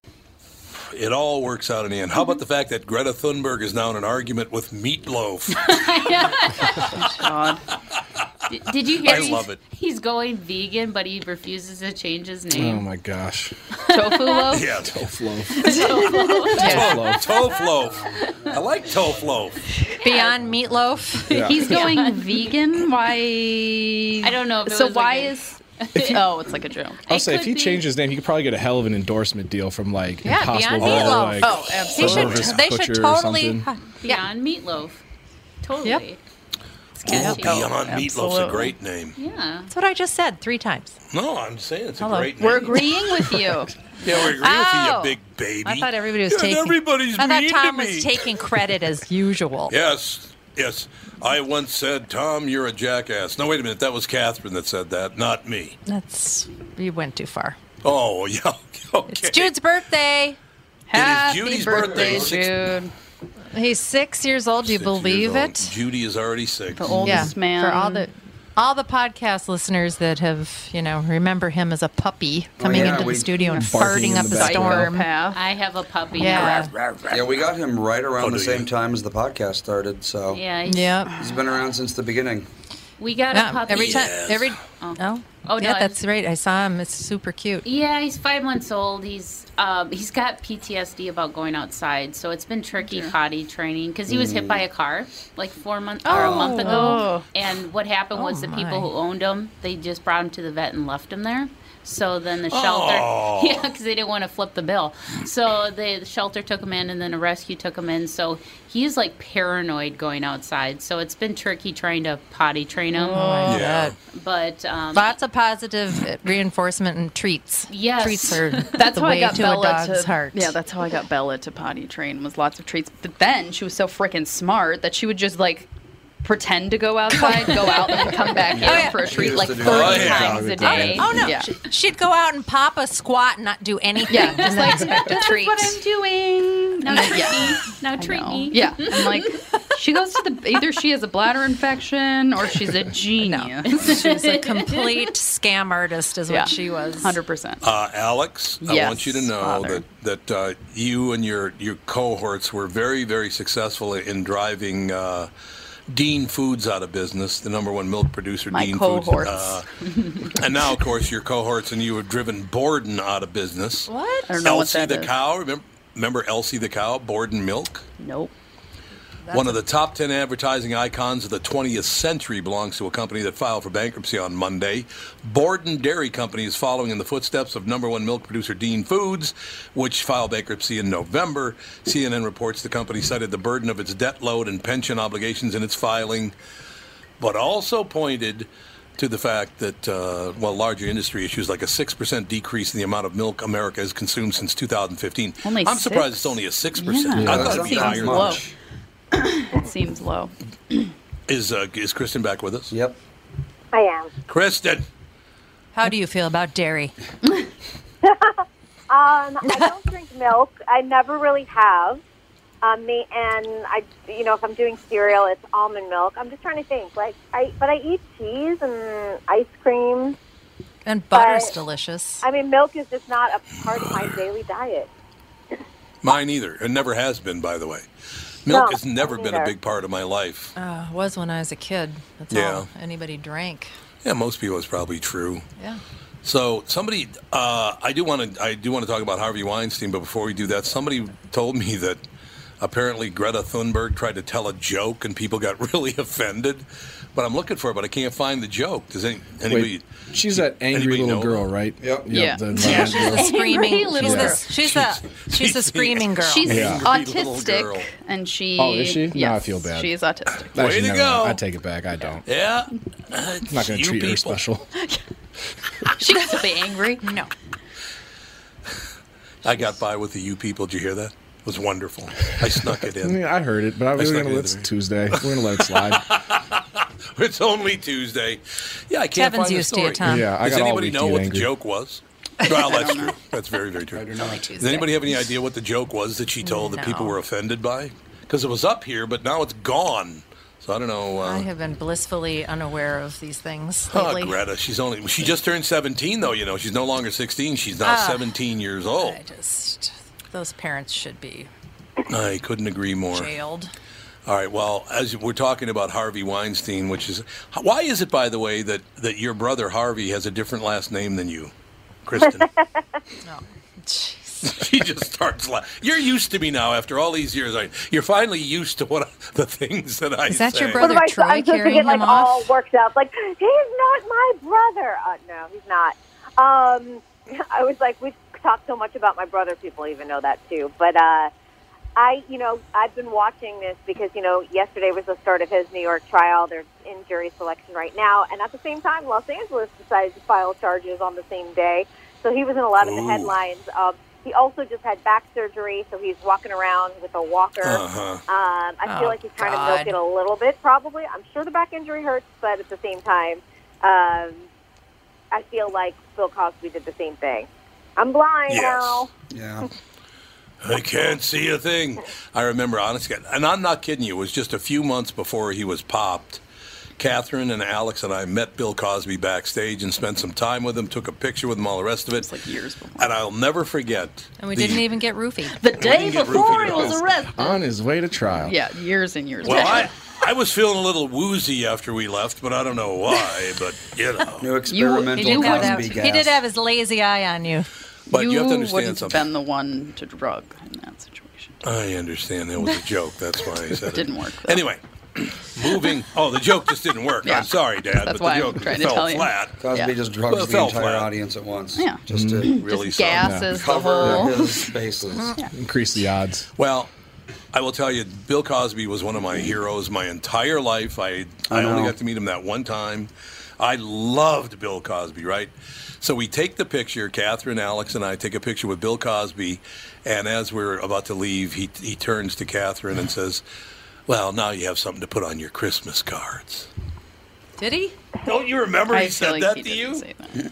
It all works out in the end. How about the fact that Greta Thunberg is now in an argument with Meatloaf? God. Did, did you hear? I love it. He's going vegan, but he refuses to change his name. Oh my gosh. Tofu loaf? Yeah, tofu loaf. Tofu loaf. Tofu loaf. Tofu loaf. I like tofu loaf. Beyond Meatloaf. Yeah. He's going yeah. vegan. Why? I don't know. If it so was why like a... is? You, oh, it's like a drill. I'll it say, if he be. changed his name, he could probably get a hell of an endorsement deal from, like, yeah, Impossible Burger. Like, oh, absolutely. Should, they should totally. Huh, yeah. Beyond Meatloaf. Totally. Yep. Oh, Beyond Meatloaf's absolutely. a great name. Yeah. That's what I just said three times. No, I'm saying it's Hello. a great name. We're agreeing with you. yeah, we're agreeing oh. with you, you big baby. I thought everybody was yeah, taking. Everybody's I thought mean Tom to was me. taking credit as usual. Yes, yes. I once said, Tom, you're a jackass. No, wait a minute. That was Catherine that said that, not me. That's, you went too far. Oh, yeah. Okay. It's Jude's birthday. Happy it is Judy's birthday, birthday Jude. He's six years old. Do you believe it? Judy is already six. The oldest yeah, man. For all the all the podcast listeners that have, you know, remember him as a puppy coming oh, yeah, into we, the studio and farting up the, the storm. Path. I have a puppy. Yeah. yeah, we got him right around oh, the same you? time as the podcast started. So yeah, he's, yeah. he's been around since the beginning. We got yeah, a puppy. Every time, yes. every oh, oh, oh yeah, no, that's I'm, right. I saw him. It's super cute. Yeah, he's five months old. He's um, he's got P T S D about going outside, so it's been tricky yeah. potty training because he was mm. hit by a car like four months oh, or a month ago. Oh. And what happened oh, was the my. people who owned him, they just brought him to the vet and left him there. So then the shelter, oh. yeah, because they didn't want to flip the bill. So they, the shelter took him in, and then a rescue took him in. So he's like paranoid going outside. So it's been tricky trying to potty train him. Oh, yeah. But um, lots of positive reinforcement and treats. Yes, treats are that's the how way I got to Bella a dog's to, heart. Yeah, that's how I got Bella to potty train was lots of treats. But then she was so freaking smart that she would just like. pretend to go outside, go out, and then come back in oh, yeah. for a treat like thirty oh, yeah. times a day. Oh, no. Yeah. She'd go out and pop a squat and not do anything. Yeah, just like, this treat. is what I'm doing. Now treat yeah. me. Now treat me. Yeah, and like, she goes to the, either she has a bladder infection or she's a genius. No. She's a complete scam artist is what yeah. she was. one hundred percent. Uh, Alex, yes, I want you to know father. that, that uh, you and your, your cohorts were very, very successful in driving uh, Dean Foods out of business, the number one milk producer, My Dean cohorts. Foods. Uh, and now, of course, your cohorts and you have driven Borden out of business. What? I don't know Elsie what that the is. Cow. Remember, remember Elsie the cow, Borden Milk? Nope. That's one of the top ten advertising icons of the twentieth century belongs to a company that filed for bankruptcy on Monday. Borden Dairy Company is following in the footsteps of number one milk producer Dean Foods, which filed bankruptcy in November. C N N reports the company cited the burden of its debt load and pension obligations in its filing, but also pointed to the fact that, uh, well, larger industry issues like a six percent decrease in the amount of milk America has consumed since two thousand fifteen. Only I'm six? surprised it's only a six percent. Yeah. Yeah, I thought it would be higher than that. It seems low. Is uh, is Kristen back with us? Yep. I am. Kristen, How do you feel about dairy? um, I don't drink milk. I never really have. Um, me and I, you know, if I'm doing cereal, it's almond milk. I'm just trying to think. Like I, but I eat cheese and ice cream. And butter's but, delicious. I mean, milk is just not a part of my daily diet. Mine either. It never has been, by the way. Milk no, has never been either. a big part of my life. Uh, it was when I was a kid. That's yeah. all anybody drank. Yeah, most people is probably true. Yeah. So somebody, uh, I do want to, I do want to talk about Harvey Weinstein, but before we do that, somebody told me that apparently Greta Thunberg tried to tell a joke and people got really offended. But I'm looking for it, but I can't find the joke. Does any, anybody? Wait, she's that angry little girl, that? right? Yep. yep yeah. The yeah. She's a screaming little girl. She's a she's a screaming girl. She's autistic, girl. and she. Oh, is she? Yes, no, I feel bad. She's autistic. Way Actually, to no, go! I take it back. I don't. Yeah. I'm not going to treat people. her special. She doesn't be angry. No. I got by with the you people. Did you hear that? It was wonderful. I snuck it in. I, mean, I heard it, but I was going to let it Tuesday. We're going to let it slide. It's only Tuesday. Yeah, I can't Kevin's find the story. To it, yeah, I Does got anybody know what angry. the joke was? Well, that's true. That's very, very true. Does anybody have any idea what the joke was that she told no. that people were offended by? Because it was up here, but now it's gone. So I don't know. Uh, I have been blissfully unaware of these things lately. Oh, Greta. She's only, she just turned seventeen, though, you know. She's no longer sixteen. She's now uh, seventeen years old. I just, those parents should be I couldn't agree more. Jailed. All right, well, as we're talking about Harvey Weinstein, which is... Why is it, by the way, that, that your brother Harvey has a different last name than you, Kristen? Oh, jeez. She just starts laughing. You're used to me now after all these years. I, you're finally used to what the things that I say. Is that your brother well, Troy I'm carrying get, like, him off? all worked up. Like, he's not my brother. Uh, no, he's not. Um, I was like, we've talked so much about my brother. People even know that, too. But... uh I, you know, I've been watching this because, you know, yesterday was the start of his New York trial. They're in jury selection right now. And at the same time, Los Angeles decided to file charges on the same day. So he was in a lot of the Ooh. headlines. Um, he also just had back surgery, so he's walking around with a walker. Uh-huh. Um, I oh, feel like he's trying God. to milk it a little bit, probably. I'm sure the back injury hurts, but at the same time, um, I feel like Bill Cosby did the same thing. I'm blind yes. now. Yeah. I can't see a thing. I remember, honestly, and I'm not kidding you, it was just a few months before he was popped. Catherine and Alex and I met Bill Cosby backstage and spent some time with him, took a picture with him, all the rest of it. It's like years before. And I'll never forget. And we the, didn't even get roofied. The day before he was arrested. On his way to trial. Yeah, years and years. Well, I, I was feeling a little woozy after we left, but I don't know why, but, you know. No experimental you, Cosby gas. He did have his lazy eye on you. But you, you have to understand wouldn't something. been the one to drug in that situation. I understand. That was a joke. That's why I said it. Didn't work. Though. Anyway, moving. Oh, the joke just didn't work. Yeah. I'm sorry, Dad, That's but why the joke just fell flat. Cosby yeah. just drugs well, the entire flat. audience at once. Yeah. Just to mm-hmm. really just gases yeah. cover the his spaces. Yeah. Increase the odds. Well, I will tell you, Bill Cosby was one of my heroes my entire life. I I, I only got to meet him that one time. I loved Bill Cosby, right? So we take the picture, Catherine, Alex, and I take a picture with Bill Cosby, and as we're about to leave, he he turns to Catherine and says, well, now you have something to put on your Christmas cards. Did he? Don't you remember he said like that he to you? Say that.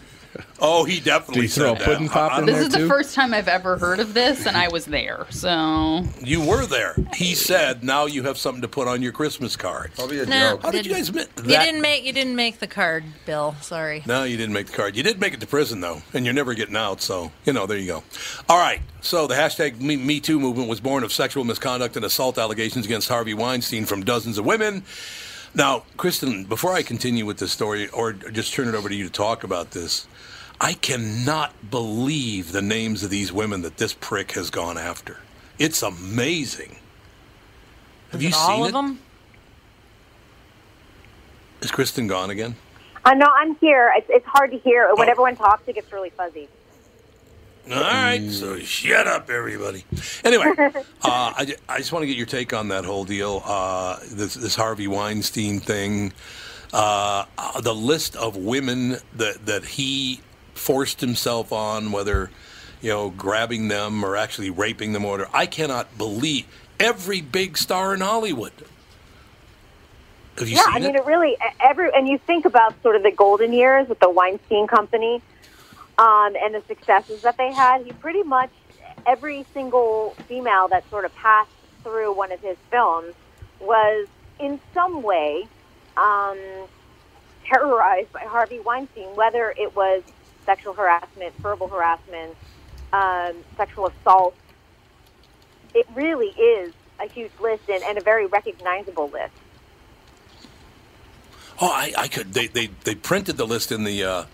Oh, he definitely said that. Did he throw a pudding pop in there, too? This is the first time I've ever heard of this, and I was there, so... You were there. He said, now you have something to put on your Christmas card. Probably a no, joke. How did you guys admit that? You didn't, make, you didn't make the card, Bill. Sorry. No, you didn't make the card. You did make it to prison, though, and you're never getting out, so, you know, there you go. All right, so the hashtag Me, Me Too movement was born of sexual misconduct and assault allegations against Harvey Weinstein from dozens of women. Now, Kristen, before I continue with this story, or just turn it over to you to talk about this, I cannot believe the names of these women that this prick has gone after. It's amazing. Have you seen it? All of them? Is Kristen gone again? Uh, no, I'm here. It's, it's hard to hear. When oh. everyone talks, it gets really fuzzy. All right, so shut up, everybody. Anyway, uh, I, I just want to get your take on that whole deal, uh, this, this Harvey Weinstein thing, uh, the list of women that, that he forced himself on, whether, you know, grabbing them or actually raping them. Or I cannot believe every big star in Hollywood. Have you yeah, seen I it? mean, it really, every, and you think about sort of the golden years with the Weinstein Company um, and the successes that they had. He pretty much, every single female that sort of passed through one of his films was in some way um, terrorized by Harvey Weinstein, whether it was sexual harassment, verbal harassment, um, sexual assault. It really is a huge list and, and a very recognizable list. Oh, I, I could. They, they they printed the list in the uh,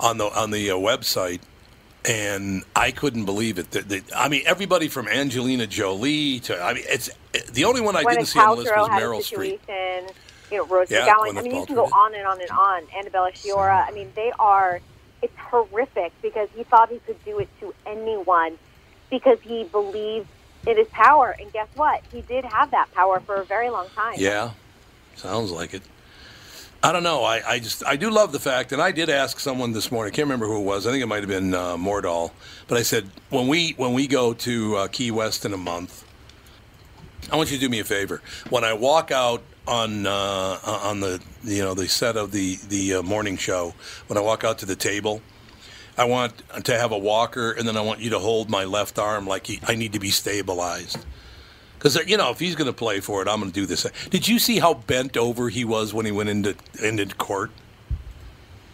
on the on the uh, website, and I couldn't believe it. They, they, I mean, everybody from Angelina Jolie to I mean, it's it, the only one I Gwyneth didn't see on the list was Meryl Streep. You know, Rose yeah, McGowan. I mean, you can go on and on and on. Annabella Shiora. I mean, they are. It's horrific because he thought he could do it to anyone because he believed in his power, and guess what? He did have that power for a very long time. Yeah, sounds like it. I don't know. I, I just I do love the fact, and I did ask someone this morning. I can't remember who it was. I think it might have been uh, Mordahl. But I said, when we when we go to uh, Key West in a month, I want you to do me a favor. When I walk out on uh, on the you know the set of the the uh, morning show, when I walk out to the table, I want to have a walker, and then I want you to hold my left arm like he, I need to be stabilized. Because, you know, if he's going to play for it, I'm going to do this. Did you see how bent over he was when he went into into court?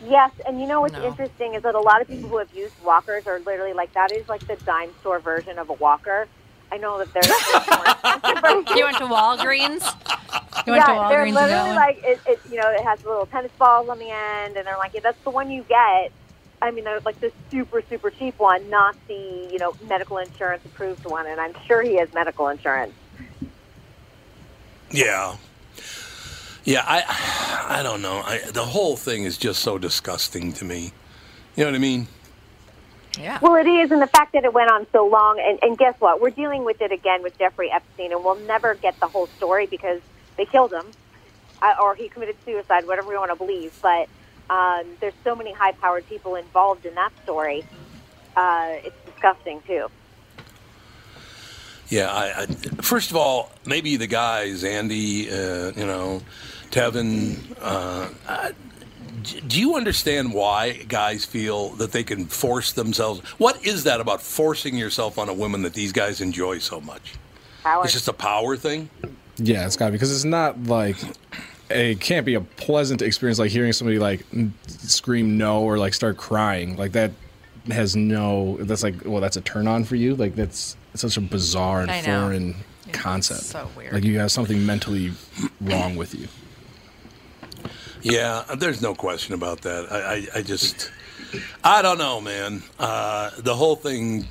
Yes, and you know what's no. interesting is that a lot of people who have used walkers are literally like, that is like the dime store version of a walker. I know that there's... You went to Walgreens? You went yeah, to Walgreens they're literally like, it, it, you know, it has a little tennis ball on the end, and they're like, yeah, that's the one you get. I mean, like the super, super cheap one, not the, you know, medical insurance approved one. And I'm sure he has medical insurance. Yeah. Yeah, I I don't know. I, the whole thing is just so disgusting to me. You know what I mean? Yeah. Well, it is. And the fact that it went on so long. And, and guess what? We're dealing with it again with Jeffrey Epstein. And we'll never get the whole story because they killed him. Or he committed suicide, whatever we want to believe. But... Um, there's so many high-powered people involved in that story. Uh, it's disgusting, too. Yeah, I, I, first of all, maybe the guys, Andy, uh, you know, Tevin, uh, I, do you understand why guys feel that they can force themselves? What is that about forcing yourself on a woman that these guys enjoy so much? Power. It's just a power thing? Yeah, it's got to be, because it's not like... It can't be a pleasant experience, like hearing somebody like scream no or like start crying. Like that has no. That's like, well, that's a turn on for you. Like that's such a bizarre and foreign yeah, concept. So weird. Like you have something mentally wrong with you. Yeah, there's no question about that. I, I, I just, I don't know, man. Uh, the whole thing.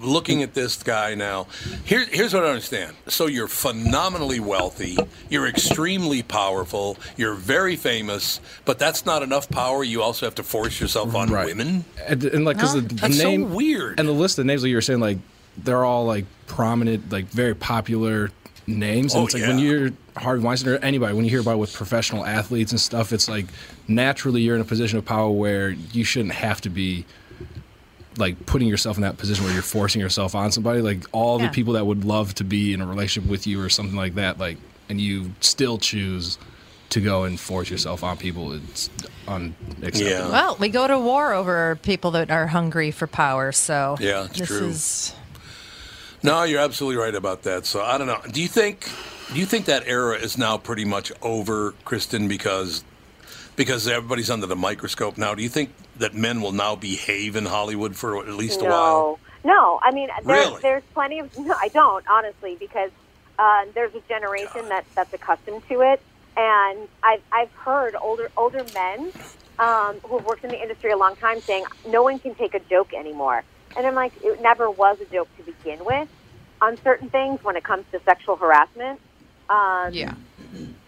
Looking at this guy now, here, here's what I understand. So you're phenomenally wealthy, you're extremely powerful, you're very famous, but that's not enough power. You also have to force yourself on right. women. And, and like, because huh? the that's name, so weird. And the list of names that like you were saying, like they're all like prominent, like very popular names. And oh, it's like yeah. when you're Harvey Weinstein or anybody, when you hear about with professional athletes and stuff, it's like naturally you're in a position of power where you shouldn't have to be. Like putting yourself in that position where you're forcing yourself on somebody, like all yeah. the people that would love to be in a relationship with you or something like that, like, and you still choose to go and force yourself on people. It's unacceptable. Yeah. Well, we go to war over people that are hungry for power, so yeah, it's this true. Is... No, you're absolutely right about that. So I don't know. Do you think? Do you think that era is now pretty much over, Kristen? Because. Because everybody's under the microscope now. Do you think that men will now behave in Hollywood for at least a no. while? No. I mean, there's, really? there's plenty of... No, I don't, honestly, because uh, there's a generation that, that's accustomed to it. And I've, I've heard older older men um, who have worked in the industry a long time saying, no one can take a joke anymore. And I'm like, it never was a joke to begin with on certain things when it comes to sexual harassment. Um, yeah.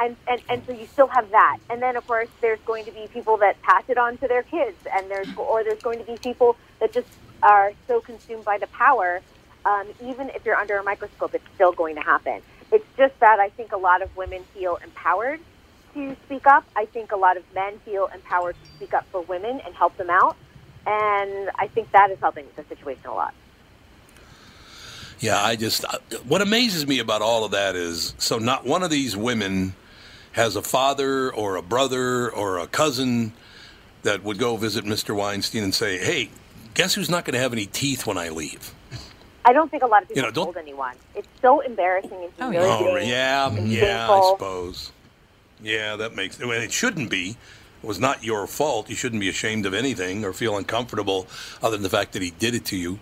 And, and and so you still have that. And then, of course, there's going to be people that pass it on to their kids, and there's or there's going to be people that just are so consumed by the power, um, even if you're under a microscope, it's still going to happen. It's just that I think a lot of women feel empowered to speak up. I think a lot of men feel empowered to speak up for women and help them out. And I think that is helping the situation a lot. Yeah, I just, what amazes me about all of that is, so not one of these women has a father or a brother or a cousin that would go visit Mister Weinstein and say, hey, guess who's not going to have any teeth when I leave? I don't think a lot of people you know, told anyone. It's so embarrassing and humiliating. Oh, yeah, and yeah, painful. I suppose. Yeah, that makes it. It shouldn't be. It was not your fault. You shouldn't be ashamed of anything or feel uncomfortable other than the fact that he did it to you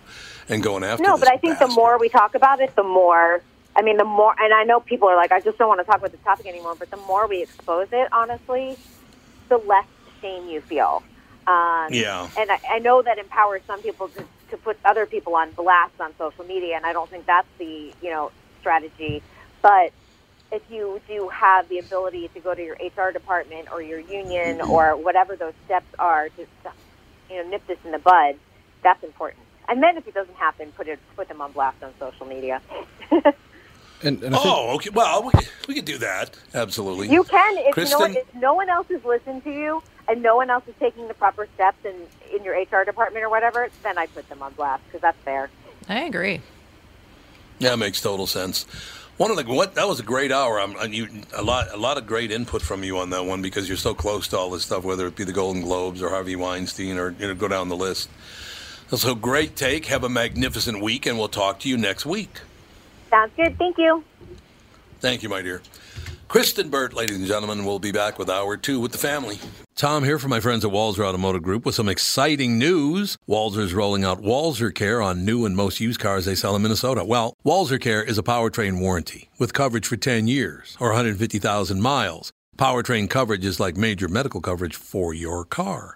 and going after No, this but I think bastard. The more we talk about it, the more, I mean, the more, and I know people are like, I just don't want to talk about this topic anymore, but the more we expose it, honestly, the less shame you feel. Um, yeah. And I, I know that empowers some people to, to put other people on blast on social media, and I don't think that's the, you know, strategy. But if you do have the ability to go to your H R department or your union mm-hmm. or whatever those steps are to, you know, nip this in the bud, that's important. And then if it doesn't happen, put it put them on blast on social media. And, and I think, oh, okay. Well, we, we can do that. Absolutely. You can. If, Kristen, no one, if no one else is listening to you and no one else is taking the proper steps in, in your H R department or whatever, then I put them on blast because that's fair. I agree. Yeah, it makes total sense. One of the what that was a great hour. I'm, I, you, a lot a lot of great input from you on that one because you're so close to all this stuff, whether it be the Golden Globes or Harvey Weinstein or you know go down the list. So great take. Have a magnificent week, and we'll talk to you next week. Sounds good. Thank you. Thank you, my dear. Kristen Burt, ladies and gentlemen, we'll be back with Hour two with the family. Tom here for my friends at Walser Automotive Group with some exciting news. Walser's rolling out Walser Care on new and most used cars they sell in Minnesota. Well, Walser Care is a powertrain warranty with coverage for ten years or one hundred fifty thousand miles. Powertrain coverage is like major medical coverage for your car.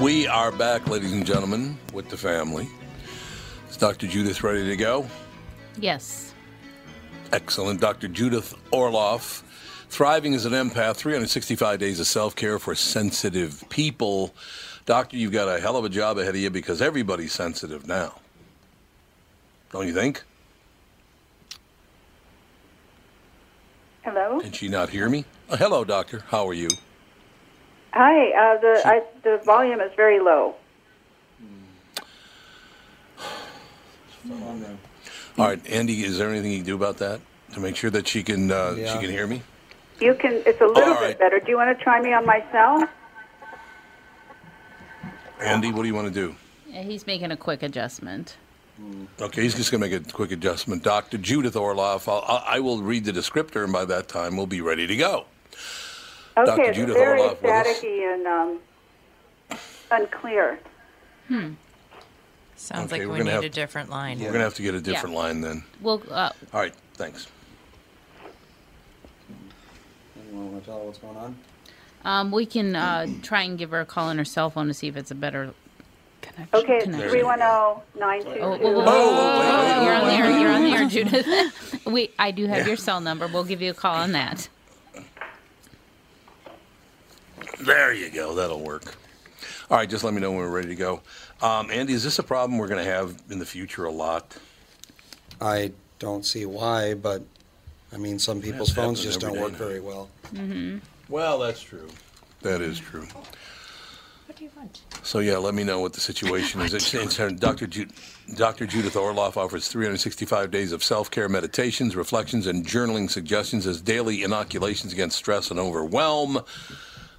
We are back, ladies and gentlemen, with the family. Is Doctor Judith ready to go? Yes. Excellent. Doctor Judith Orloff, Thriving as an Empath, three hundred sixty-five days of self-care for sensitive people. Doctor, you've got a hell of a job ahead of you because everybody's sensitive now. Don't you think? Hello? Can she not hear me? Oh, hello, Doctor. How are you? Hi, uh, the I, the volume is very low. All right, Andy, is there anything you can do about that to make sure that she can uh, yeah. she can hear me? You can. It's a little All bit right. better. Do you want to try me on my cell? Andy, what do you want to do? Yeah, he's making a quick adjustment. Okay, he's just going to make a quick adjustment. Doctor Judith Orloff, I'll, I will read the descriptor, and by that time, we'll be ready to go. Okay, it's very staticky and um, unclear. Hmm. Sounds okay, like we need have, a different line. We're yeah. going to have to get a different yeah. line then. Well, uh, all right, thanks. Anyone want to tell her what's going on? Um, we can uh, try and give her a call on her cell phone to see if it's a better connection. Okay, it's three one zero nine two two. Oh, whoa, whoa, whoa, whoa. You're on the air, you're on the air, Judith. we, I do have yeah. your cell number. We'll give you a call on that. There you go. That'll work. All right, just let me know when we're ready to go. Um, Andy, is this a problem we're going to have in the future a lot? I don't see why, but I mean, some people's that's phones just don't work now. very well. Mm-hmm. Well, that's true. That is true. What do you want? So yeah, let me know what the situation is. Doctor Ju- Doctor Judith Orloff offers three hundred sixty-five days of self-care meditations, reflections, and journaling suggestions as daily inoculations against stress and overwhelm.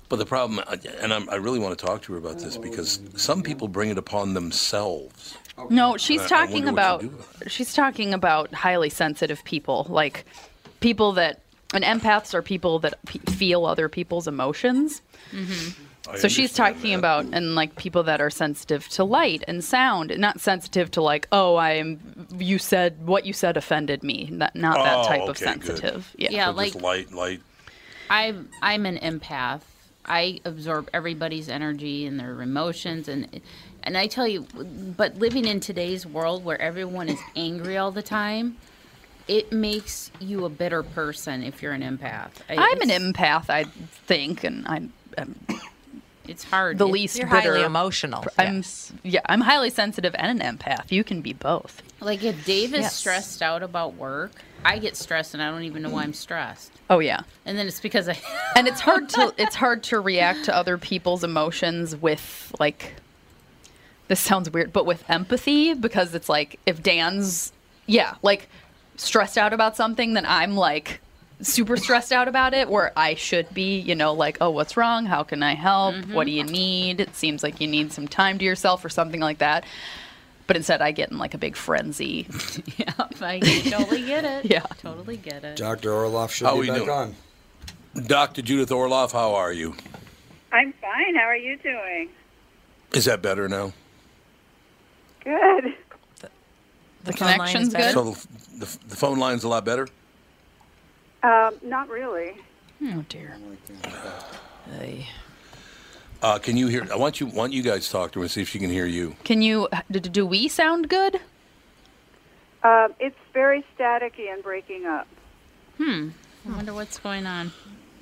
But the problem, and I'm, I really want to talk to her about this, because some people bring it upon themselves. No, she's I, talking I about, about she's talking about highly sensitive people, like people that, and empaths are people that p- feel other people's emotions. Mm-hmm. So she's talking that. about, and like people that are sensitive to light and sound, not sensitive to like, oh, I'm, you said, what you said offended me. Not, not oh, that type okay, of sensitive. Good. Yeah, yeah so like just light, light. I'm, I'm an empath. I absorb everybody's energy and their emotions, and and I tell you, but living in today's world where everyone is angry all the time, it makes you a bitter person if you're an empath. I, I'm an empath, I think, and I'm. I'm It's hard. The least you're bitter. Highly emotional. I'm, yes. Yeah, I'm highly sensitive and an empath. You can be both. Like if Dave is yes. stressed out about work, I get stressed and I don't even know why I'm stressed. Oh yeah. And then it's because I. And it's hard to it's hard to react to other people's emotions with like. This sounds weird, but with empathy, because it's like if Dan's yeah like stressed out about something, then I'm like. Super stressed out about it, where I should be, you know, like, oh, what's wrong? How can I help? Mm-hmm. What do you need? It seems like you need some time to yourself or something like that. But instead, I get in like a big frenzy. Yeah, I totally get it. Yeah, totally get it. Doctor Orloff should how be back doing? on. Doctor Judith Orloff, how are you? I'm fine. How are you doing? Is that better now? Good. The, the, the connection's good. So the, the, the phone line's a lot better? Um, not really. Oh dear. Uh, can you hear? I want you. Want you guys to talk to her and see if she can hear you. Can you? Do, do we sound good? Uh, it's very staticky and breaking up. Hmm. I wonder what's going on.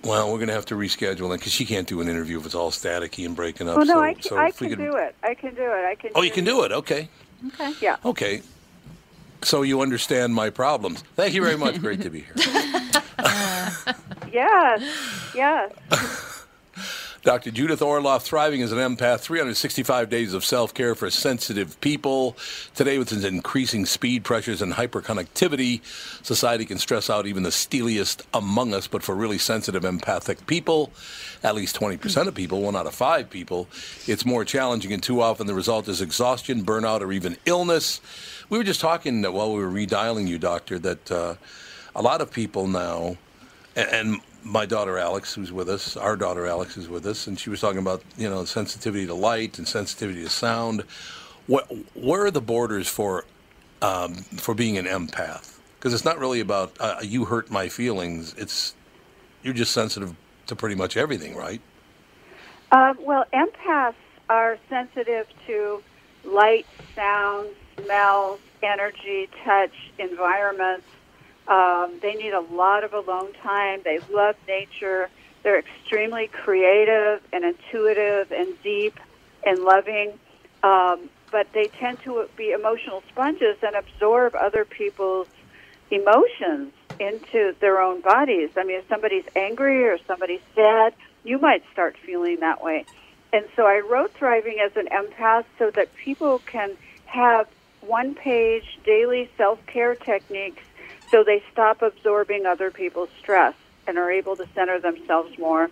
Well, we're going to have to reschedule it because she can't do an interview if it's all staticky and breaking up. Well, no, so, I can, so I can could... do it. I can do it. I can. Oh, you can do it. Okay. Okay. Yeah. Okay. So you understand my problems. Thank you very much. Great to be here. Yes, yes. Doctor Judith Orloff, Thriving as an Empath, three hundred sixty-five days of self-care for sensitive people. Today, with its increasing speed, pressures, and hyperconnectivity, society can stress out even the steeliest among us. But for really sensitive, empathic people, at least twenty percent of people, one out of five people, it's more challenging, and too often the result is exhaustion, burnout, or even illness. We were just talking while we were redialing you, Doctor, that uh, a lot of people now... And my daughter, Alex, who's with us, our daughter, Alex, is with us, and she was talking about, you know, sensitivity to light and sensitivity to sound. What, where are the borders for um, for being an empath? Because it's not really about, uh, you hurt my feelings. It's, you're just sensitive to pretty much everything, right? Uh, well, empaths are sensitive to light, sound, smell, energy, touch, environments. Um, they need a lot of alone time. They love nature. They're extremely creative and intuitive and deep and loving. Um, but they tend to be emotional sponges and absorb other people's emotions into their own bodies. I mean, if somebody's angry or somebody's sad, you might start feeling that way. And so I wrote Thriving as an Empath so that people can have one-page daily self-care techniques so they stop absorbing other people's stress and are able to center themselves more.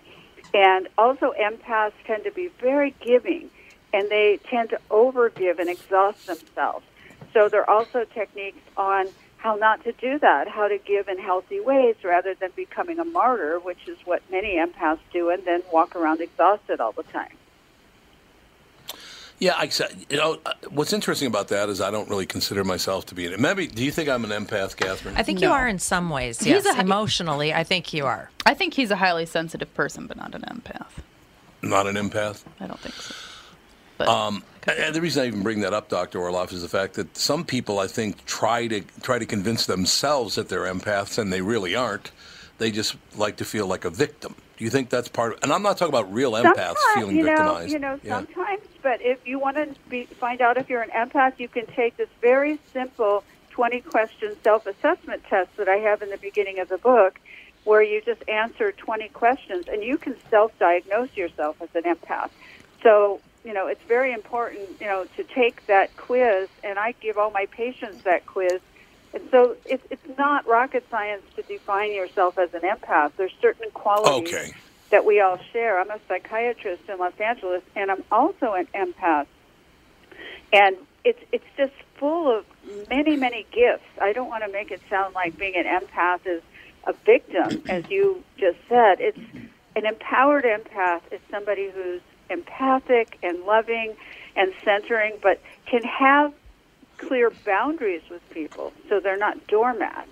And also empaths tend to be very giving, and they tend to overgive and exhaust themselves. So there are also techniques on how not to do that, how to give in healthy ways rather than becoming a martyr, which is what many empaths do, and then walk around exhausted all the time. Yeah, I, you know, what's interesting about that is I don't really consider myself to be an empath. Maybe, do you think I'm an empath, Catherine? I think no. you are in some ways, yes. He's a, Emotionally, I think you are. I think he's a highly sensitive person, but not an empath. Not an empath? I don't think so. But um, and the reason I even bring that up, Doctor Orloff, is the fact that some people, I think, try to try to convince themselves that they're empaths, and they really aren't. They just like to feel like a victim. Do you think that's part of it? And I'm not talking about real empaths sometimes, feeling you know, victimized. You know, yeah. sometimes, but if you want to be, find out if you're an empath, you can take this very simple twenty-question self-assessment test that I have in the beginning of the book, where you just answer twenty questions, and you can self-diagnose yourself as an empath. So, you know, it's very important, you know, to take that quiz, and I give all my patients that quiz. And so it, it's not rocket science to define yourself as an empath. There's certain qualities okay. that we all share. I'm a psychiatrist in Los Angeles, and I'm also an empath. And it's it's just full of many, many gifts. I don't want to make it sound like being an empath is a victim, as you just said. It's an empowered empath is somebody who's empathic and loving and centering, but can have clear boundaries with people so they're not doormats.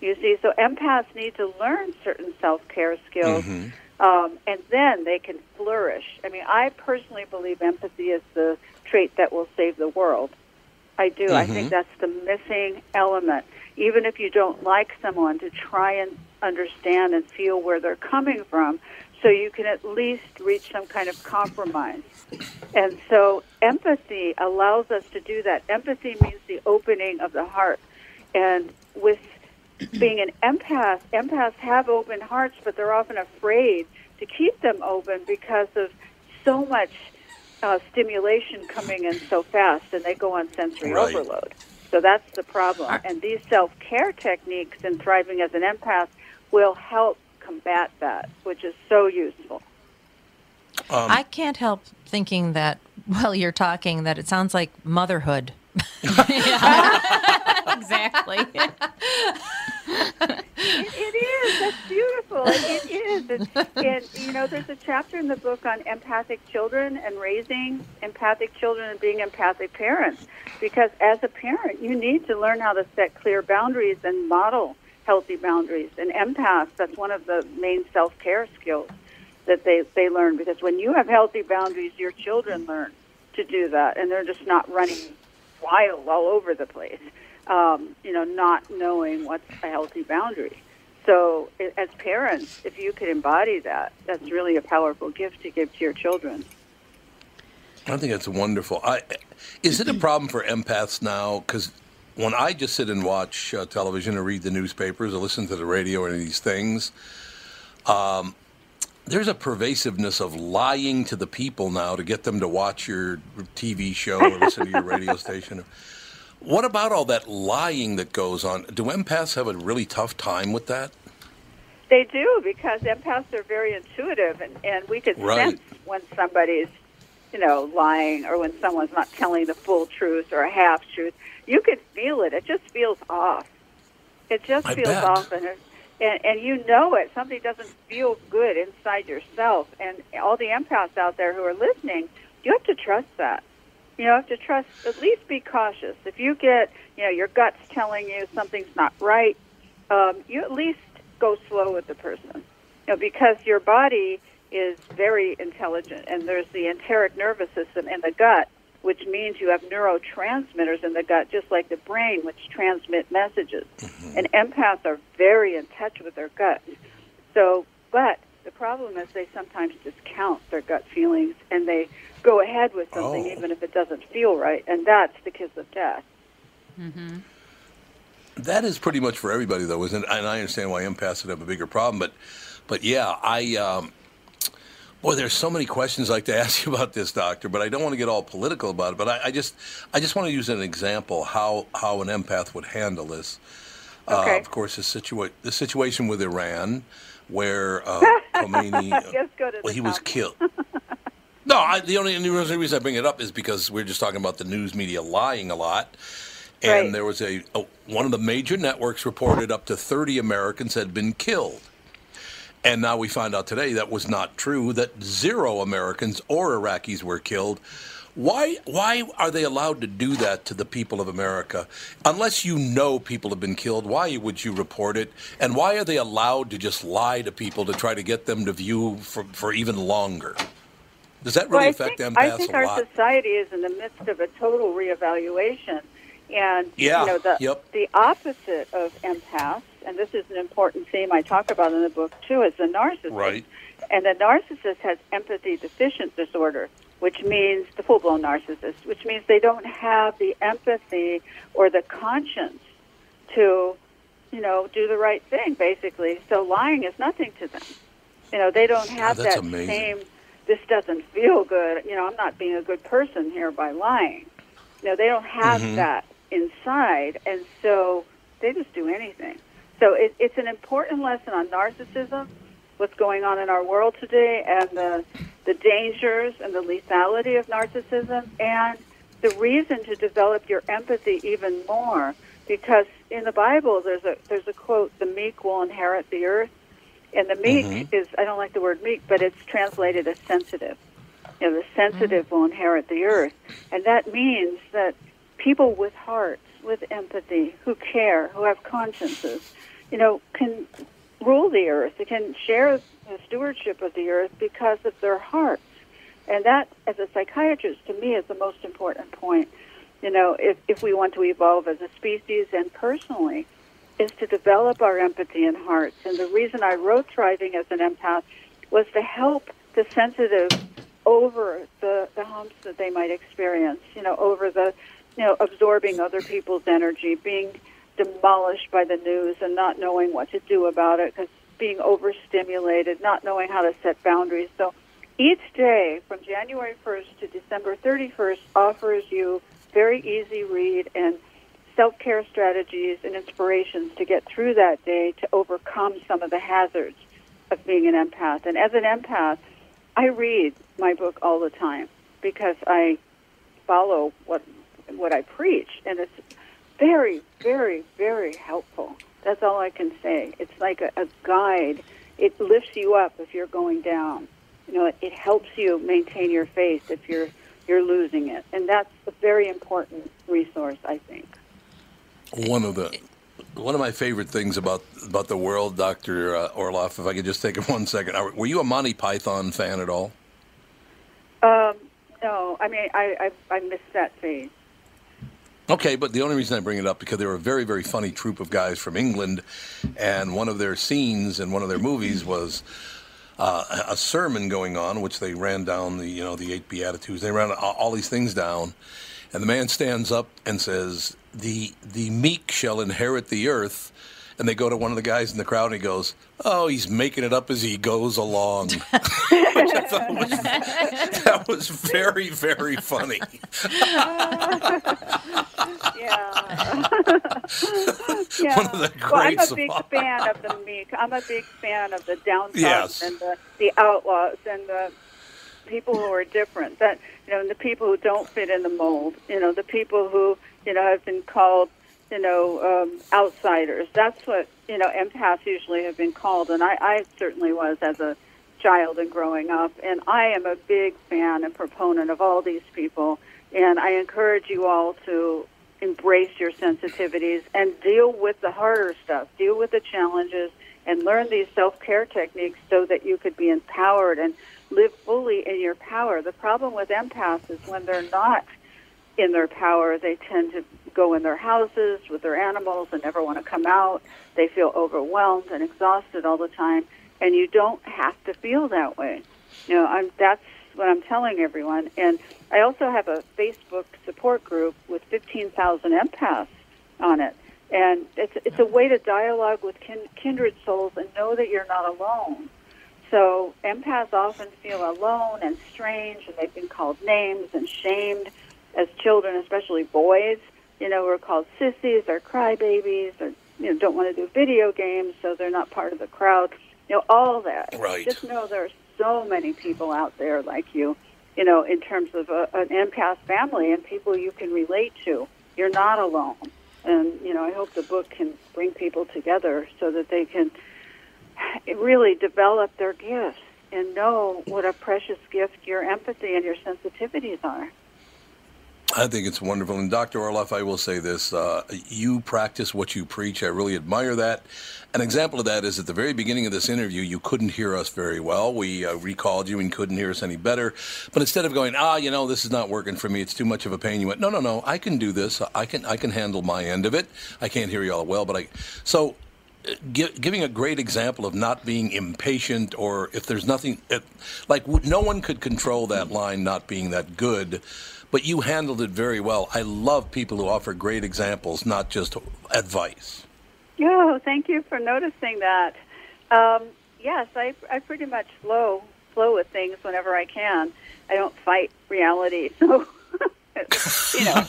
You see, so empaths need to learn certain self-care skills, mm-hmm. um, and then they can flourish. I mean, I personally believe empathy is the trait that will save the world. I do. Mm-hmm. I think that's the missing element. Even if you don't like someone, to try and understand and feel where they're coming from so you can at least reach some kind of compromise. And so empathy allows us to do that. Empathy means the opening of the heart. And with being an empath, empaths have open hearts, but they're often afraid to keep them open because of so much Uh, stimulation coming in so fast, and they go on sensory right. overload. So that's the problem. I, and these self-care techniques in Thriving as an Empath will help combat that, which is so useful. Um, I can't help thinking that while you're talking that it sounds like motherhood. Exactly. it, it is. That's beautiful. It, it is. And, and, you know, there's a chapter in the book on empathic children and raising empathic children and being empathic parents. Because as a parent, you need to learn how to set clear boundaries and model healthy boundaries. And empaths, that's one of the main self-care skills that they, they learn. Because when you have healthy boundaries, your children learn to do that. And they're just not running wild all over the place. Um, you know, not knowing what's a healthy boundary. So as parents, if you could embody that, that's really a powerful gift to give to your children. I think that's wonderful. I, is it a problem for empaths now? Because when I just sit and watch uh, television or read the newspapers or listen to the radio or any of these things, um, there's a pervasiveness of lying to the people now to get them to watch your T V show or listen to your radio station. What about all that lying that goes on? Do empaths have a really tough time with that? They do, because empaths are very intuitive, and, and we could right. sense when somebody's, you know, lying or when someone's not telling the full truth or a half-truth. You could feel it. It just feels off. It just I feels bet. off, and, and, and you know it. Something doesn't feel good inside yourself. And all the empaths out there who are listening, you have to trust that. You know, have to trust, at least be cautious. If you get, you know, your gut's telling you something's not right, um, you at least go slow with the person. You know, because your body is very intelligent, and there's the enteric nervous system in the gut, which means you have neurotransmitters in the gut, just like the brain, which transmit messages. Mm-hmm. And empaths are very in touch with their gut. So, but the problem is they sometimes discount their gut feelings, and they go ahead with something oh. even if it doesn't feel right, and that's the kiss of death. Mm-hmm. That is pretty much for everybody, though, isn't it? And I understand why empaths would have a bigger problem, but, but yeah, I, um, boy, there's so many questions I'd like to ask you about this, Doctor, but I don't want to get all political about it, but I, I just I just want to use an example how, how an empath would handle this. Okay. Uh, of course, the, situa- the situation with Iran, where uh, Khomeini, uh, well, he was killed. No, I, the only reason I bring it up is because we're just talking about the news media lying a lot. And right. there was a, a one of the major networks reported up to thirty Americans had been killed. And now we find out today that was not true, that zero Americans or Iraqis were killed. Why why are they allowed to do that to the people of America? Unless you know people have been killed, why would you report it? And why are they allowed to just lie to people to try to get them to view for, for even longer? Does that really well, affect empaths a lot? I think our lot? society is in the midst of a total reevaluation. And yeah, you know, the, yep. the opposite of empaths, and this is an important theme I talk about in the book, too, is the narcissist. Right. And the narcissist has empathy deficient disorder. which means the full-blown narcissist, which means they don't have the empathy or the conscience to, you know, do the right thing, basically. So lying is nothing to them. You know, they don't have oh, that amazing. same, this doesn't feel good, you know, I'm not being a good person here by lying. You know, they don't have mm-hmm. that inside, and so they just do anything. So it, it's an important lesson on narcissism, what's going on in our world today, and the, the dangers and the lethality of narcissism, and the reason to develop your empathy even more, because in the Bible there's a there's a quote, the meek will inherit the earth, and the meek mm-hmm. is, I don't like the word meek, but it's translated as sensitive. You know, the sensitive mm-hmm. will inherit the earth, and that means that people with hearts, with empathy, who care, who have consciences, you know, can rule the earth. They can share the stewardship of the earth because of their hearts. And that, as a psychiatrist, to me is the most important point. You know, if, if we want to evolve as a species and personally, is to develop our empathy and hearts. And the reason I wrote Thriving as an Empath was to help the sensitive over the, the humps that they might experience, you know, over the, you know, absorbing other people's energy, being demolished by the news and not knowing what to do about it, because being overstimulated, not knowing how to set boundaries. So each day from January first to December thirty-first offers you very easy read and self-care strategies and inspirations to get through that day to overcome some of the hazards of being an empath. And as an empath, I read my book all the time because I follow what what I preach, and it's very, very, very helpful. That's all I can say. It's like a, a guide. It lifts you up if you're going down. You know, it, it helps you maintain your faith if you're you're losing it, and that's a very important resource, I think. One of the one of my favorite things about about the world, Doctor Uh, Orloff, if I could just take it one second. Were you a Monty Python fan at all? Um, no, I mean, I I, I missed that phase. Okay, but the only reason I bring it up, because they were a very, very funny troupe of guys from England, and one of their scenes in one of their movies was uh, a sermon going on, which they ran down the, you know, the eight Beatitudes. They ran all these things down, and the man stands up and says, the the meek shall inherit the earth. And they go to one of the guys in the crowd, and he goes, oh, he's making it up as he goes along. Which I thought was, that was very, very funny. yeah. yeah. One of the great well, I'm a big fan of the meek. I'm a big fan of the downtrodden yes. and the, the outlaws and the people who are different. That, you know, and the people who don't fit in the mold. You know, the people who, you know, have been called, you know, um, outsiders. That's what, you know, empaths usually have been called, and I, I certainly was as a child and growing up, and I am a big fan and proponent of all these people, and I encourage you all to embrace your sensitivities and deal with the harder stuff, deal with the challenges, and learn these self-care techniques so that you could be empowered and live fully in your power. The problem with empaths is when they're not in their power, they tend to go in their houses with their animals and never want to come out. They feel overwhelmed and exhausted all the time, and you don't have to feel that way. You know, I'm, that's what I'm telling everyone. And I also have a Facebook support group with fifteen thousand empaths on it, and it's it's a way to dialogue with kin, kindred souls and know that you're not alone. So empaths often feel alone and strange, and they've been called names and shamed as children, especially boys. You know, we're called sissies or crybabies, or, you know, don't want to do video games, so they're not part of the crowd. You know, all that. Right. Just know there are so many people out there like you, you know, in terms of a, an empath family and people you can relate to. You're not alone. And, you know, I hope the book can bring people together so that they can really develop their gifts and know what a precious gift your empathy and your sensitivities are. I think it's wonderful. And Doctor Orloff, I will say this. Uh, you practice what you preach. I really admire that. An example of that is at the very beginning of this interview, you couldn't hear us very well. We uh, recalled you and couldn't hear us any better. But instead of going, ah, you know, this is not working for me, it's too much of a pain, you went, no, no, no, I can do this. I can I can handle my end of it. I can't hear you all well, but I... So gi- giving a great example of not being impatient, or if there's nothing, it, like no one could control that line not being that good, but you handled it very well. I love people who offer great examples, not just advice. Oh, thank you for noticing that. Um, yes, I, I pretty much flow, flow with things whenever I can. I don't fight reality, so... You know,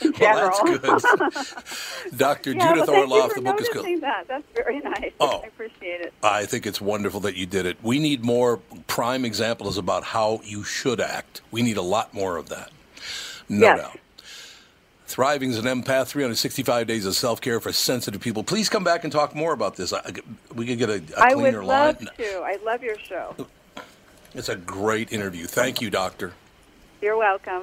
in general. Well, that's good. Doctor Yeah, Judith Orloff, the book is good. Cool. That. That's very nice. Oh, I appreciate it. I think it's wonderful that you did it. We need more prime examples about how you should act. We need a lot more of that. No yes. doubt. Thriving as an Empath, three hundred sixty-five days of self-care for sensitive people. Please come back and talk more about this. I, we could get a, a cleaner line. I would love to. I love your show. It's a great interview. Thank you, Doctor. You're welcome.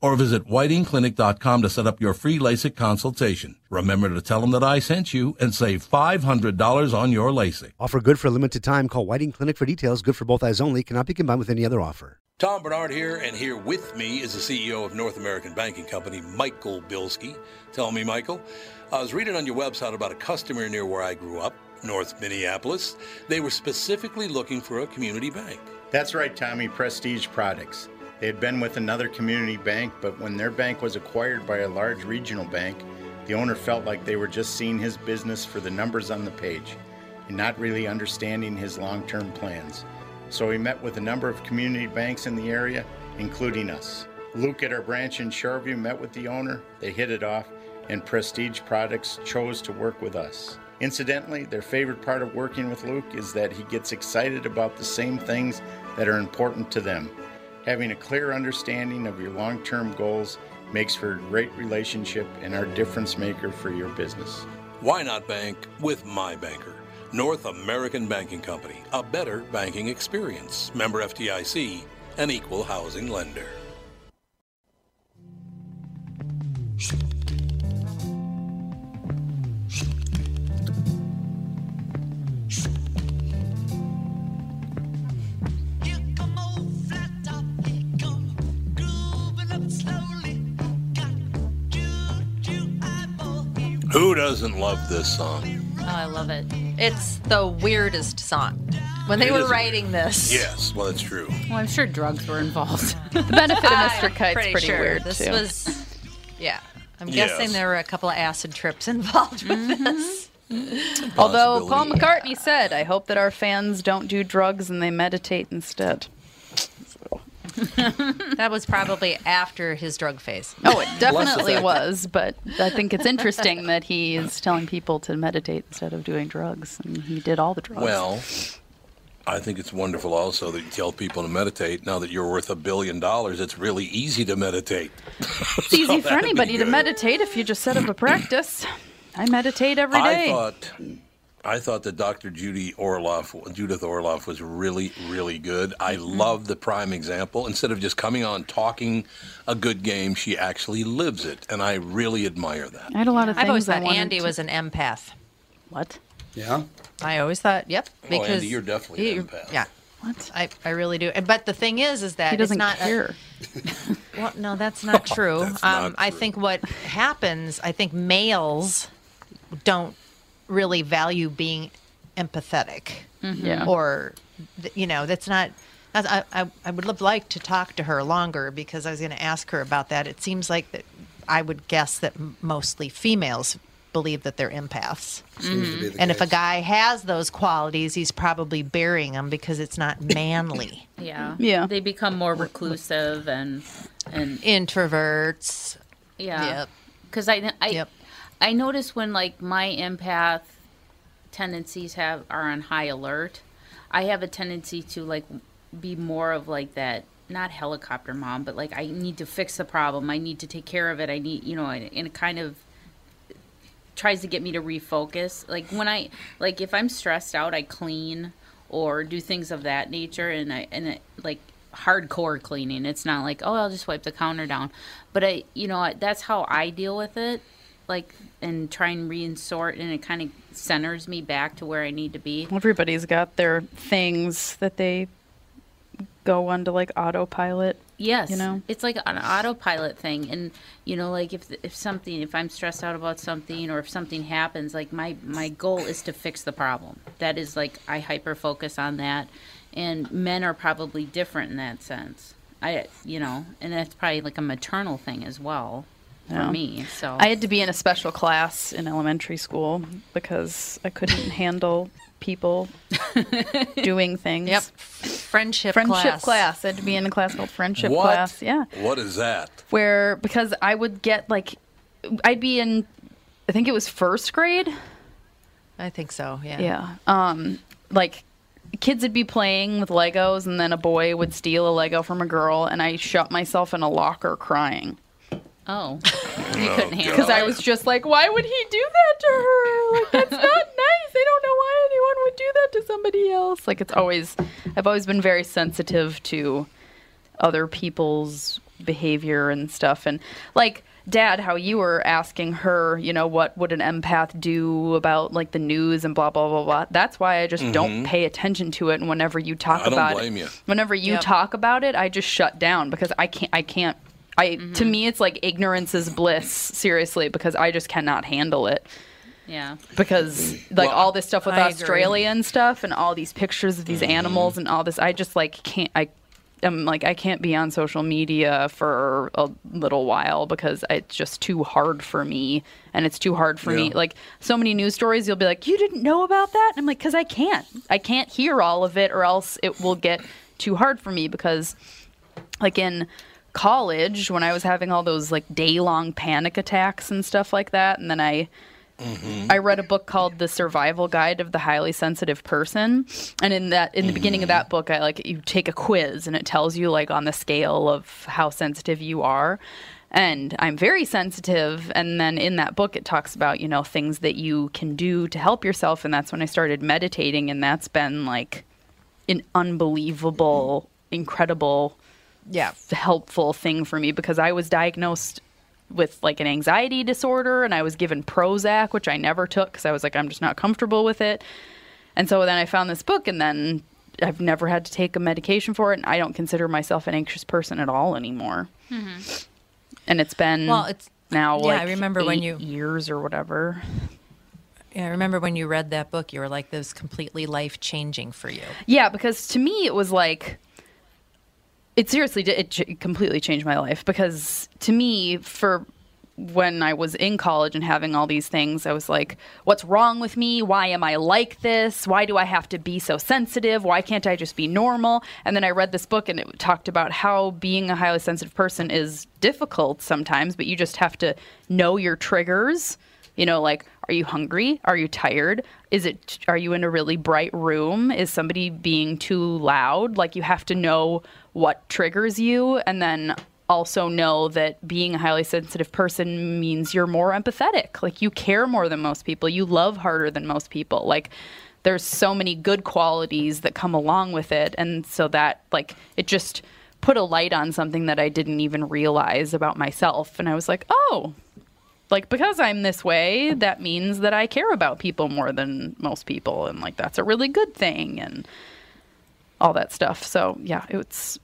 or visit whiting clinic dot com to set up your free LASIK consultation. Remember to tell them that I sent you and save five hundred dollars on your LASIK. Offer good for a limited time. Call Whiting Clinic for details. Good for both eyes only. Cannot be combined with any other offer. Tom Bernard here, and here with me is the C E O of North American Banking Company, Michael Bilski. Tell me, Michael, I was reading on your website about a customer near where I grew up, North Minneapolis. They were specifically looking for a community bank. That's right, Tommy, Prestige Products. They had been with another community bank, but when their bank was acquired by a large regional bank, the owner felt like they were just seeing his business for the numbers on the page and not really understanding his long-term plans. So he met with a number of community banks in the area, including us. Luke at our branch in Shoreview met with the owner, they hit it off, and Prestige Products chose to work with us. Incidentally, their favorite part of working with Luke is that he gets excited about the same things that are important to them. Having a clear understanding of your long-term goals makes for a great relationship and our difference maker for your business. Why not bank with my banker? North American Banking Company, a better banking experience. Member F D I C, an equal housing lender. Who doesn't love this song? Oh, I love it. It's the weirdest song. When they it were writing weird. This. Yes, well, that's true. Well, I'm sure drugs were involved. The benefit of Mister Kite's pretty, pretty sure. weird, this too. This was, yeah. I'm yes. guessing there were a couple of acid trips involved with mm-hmm. this. Although Paul McCartney yeah. said, I hope that our fans don't do drugs and they meditate instead. That was probably after his drug phase. Oh, it definitely was, but I think it's interesting that he is telling people to meditate instead of doing drugs, and he did all the drugs. Well, I think it's wonderful also that you tell people to meditate. Now that you're worth a billion dollars, it's really easy to meditate. It's so easy for anybody to meditate if you just set up a practice. I meditate every day. I thought... I thought that Doctor Judy Orloff, Judith Orloff was really, really good. I mm-hmm. love the prime example. Instead of just coming on talking a good game, she actually lives it, and I really admire that. I had a lot of things. I've always thought Andy to... was an empath. What? Yeah. I always thought, yep. Because oh, Andy, you're definitely you, an empath. Yeah. What? I, I really do. But the thing is, is that he doesn't it's not care. A, well, no, that's not true. That's um, not true. I think what happens, I think males don't really value being empathetic mm-hmm. yeah. or, you know, that's not, that's, I, I I would love, like to talk to her longer because I was going to ask her about that. It seems like that I would guess that mostly females believe that they're empaths. Seems mm-hmm. to be the and case. If a guy has those qualities, he's probably burying them because it's not manly. Yeah. Yeah. They become more reclusive and, and introverts. Yeah, because yep. I I yep. I notice when like my empath tendencies have are on high alert, I have a tendency to like be more of like that, not helicopter mom, but like I need to fix the problem, I need to take care of it, I need, you know, and, and it kind of tries to get me to refocus. Like when I like if I'm stressed out, I clean or do things of that nature, and I and it, like hardcore cleaning. It's not like, oh, I'll just wipe the counter down, but I, you know, that's how I deal with it, like, and try and reinsert, and it kind of centers me back to where I need to be. Everybody's got their things that they go on to like autopilot. Yes, you know, it's like an autopilot thing, and you know, like if if something, if I'm stressed out about something, or if something happens, like my my goal is to fix the problem. That is like I hyper focus on that, and men are probably different in that sense. I, you know, and that's probably like a maternal thing as well for yeah. me. So I had to be in a special class in elementary school because I couldn't handle people doing things. Yep. Friendship, friendship class. Friendship class. I had to be in a class called friendship what? class. Yeah. What is that? Where, because I would get like, I'd be in, I think it was first grade. I think so. Yeah. Yeah. Um, like kids would be playing with Legos, and then a boy would steal a Lego from a girl, and I shut myself in a locker crying. Oh. You couldn't handle it. Because I was just like, why would he do that to her? Like, that's not nice. I don't know why anyone would do that to somebody else. Like, it's always, I've always been very sensitive to other people's behavior and stuff. And, like, Dad, how you were asking her, you know, what would an empath do about, like, the news and blah, blah, blah, blah. That's why I just mm-hmm. don't pay attention to it. And whenever you talk I about it. I don't blame you. Whenever you yep. talk about it, I just shut down because I can't, I can't. I mm-hmm. to me, it's like ignorance is bliss, seriously, because I just cannot handle it. Yeah. Because, like, well, all this stuff with I Australia agree. and stuff, and all these pictures of these mm-hmm. animals and all this, I just, like, can't, I am, like, I can't be on social media for a little while because it's just too hard for me, and it's too hard for yeah. me. Like, so many news stories, you'll be like, you didn't know about that? And I'm like, because I can't. I can't hear all of it, or else it will get too hard for me because, like, in college, when I was having all those like day-long panic attacks and stuff like that, and then I mm-hmm. I read a book called The Survival Guide of the Highly Sensitive Person, and in that in mm-hmm. the beginning of that book, I like you take a quiz, and it tells you like on the scale of how sensitive you are, and I'm very sensitive, and then in that book it talks about, you know, things that you can do to help yourself, and that's when I started meditating, and that's been like an unbelievable, incredible yeah helpful thing for me, because I was diagnosed with like an anxiety disorder, and I was given Prozac, which I never took because I was like, I'm just not comfortable with it. And so then I found this book, and then I've never had to take a medication for it, and I don't consider myself an anxious person at all anymore. Mm-hmm. And it's been well it's now yeah, like I remember eight when you years or whatever. Yeah, I remember when you read that book, you were like, this was completely life-changing for you. Yeah, because to me it was like, It seriously did. It ch- completely changed my life, because to me, for when I was in college and having all these things, I was like, what's wrong with me? Why am I like this? Why do I have to be so sensitive? Why can't I just be normal? And then I read this book, and it talked about how being a highly sensitive person is difficult sometimes, but you just have to know your triggers. You know, like, are you hungry? Are you tired? Is it? Are you in a really bright room? Is somebody being too loud? Like, you have to know what triggers you, and then also know that being a highly sensitive person means you're more empathetic. Like, you care more than most people. You love harder than most people. Like, there's so many good qualities that come along with it. And so that, like, it just put a light on something that I didn't even realize about myself. And I was like, oh, like, because I'm this way, that means that I care about people more than most people. And, like, that's a really good thing, and all that stuff. So, yeah, it's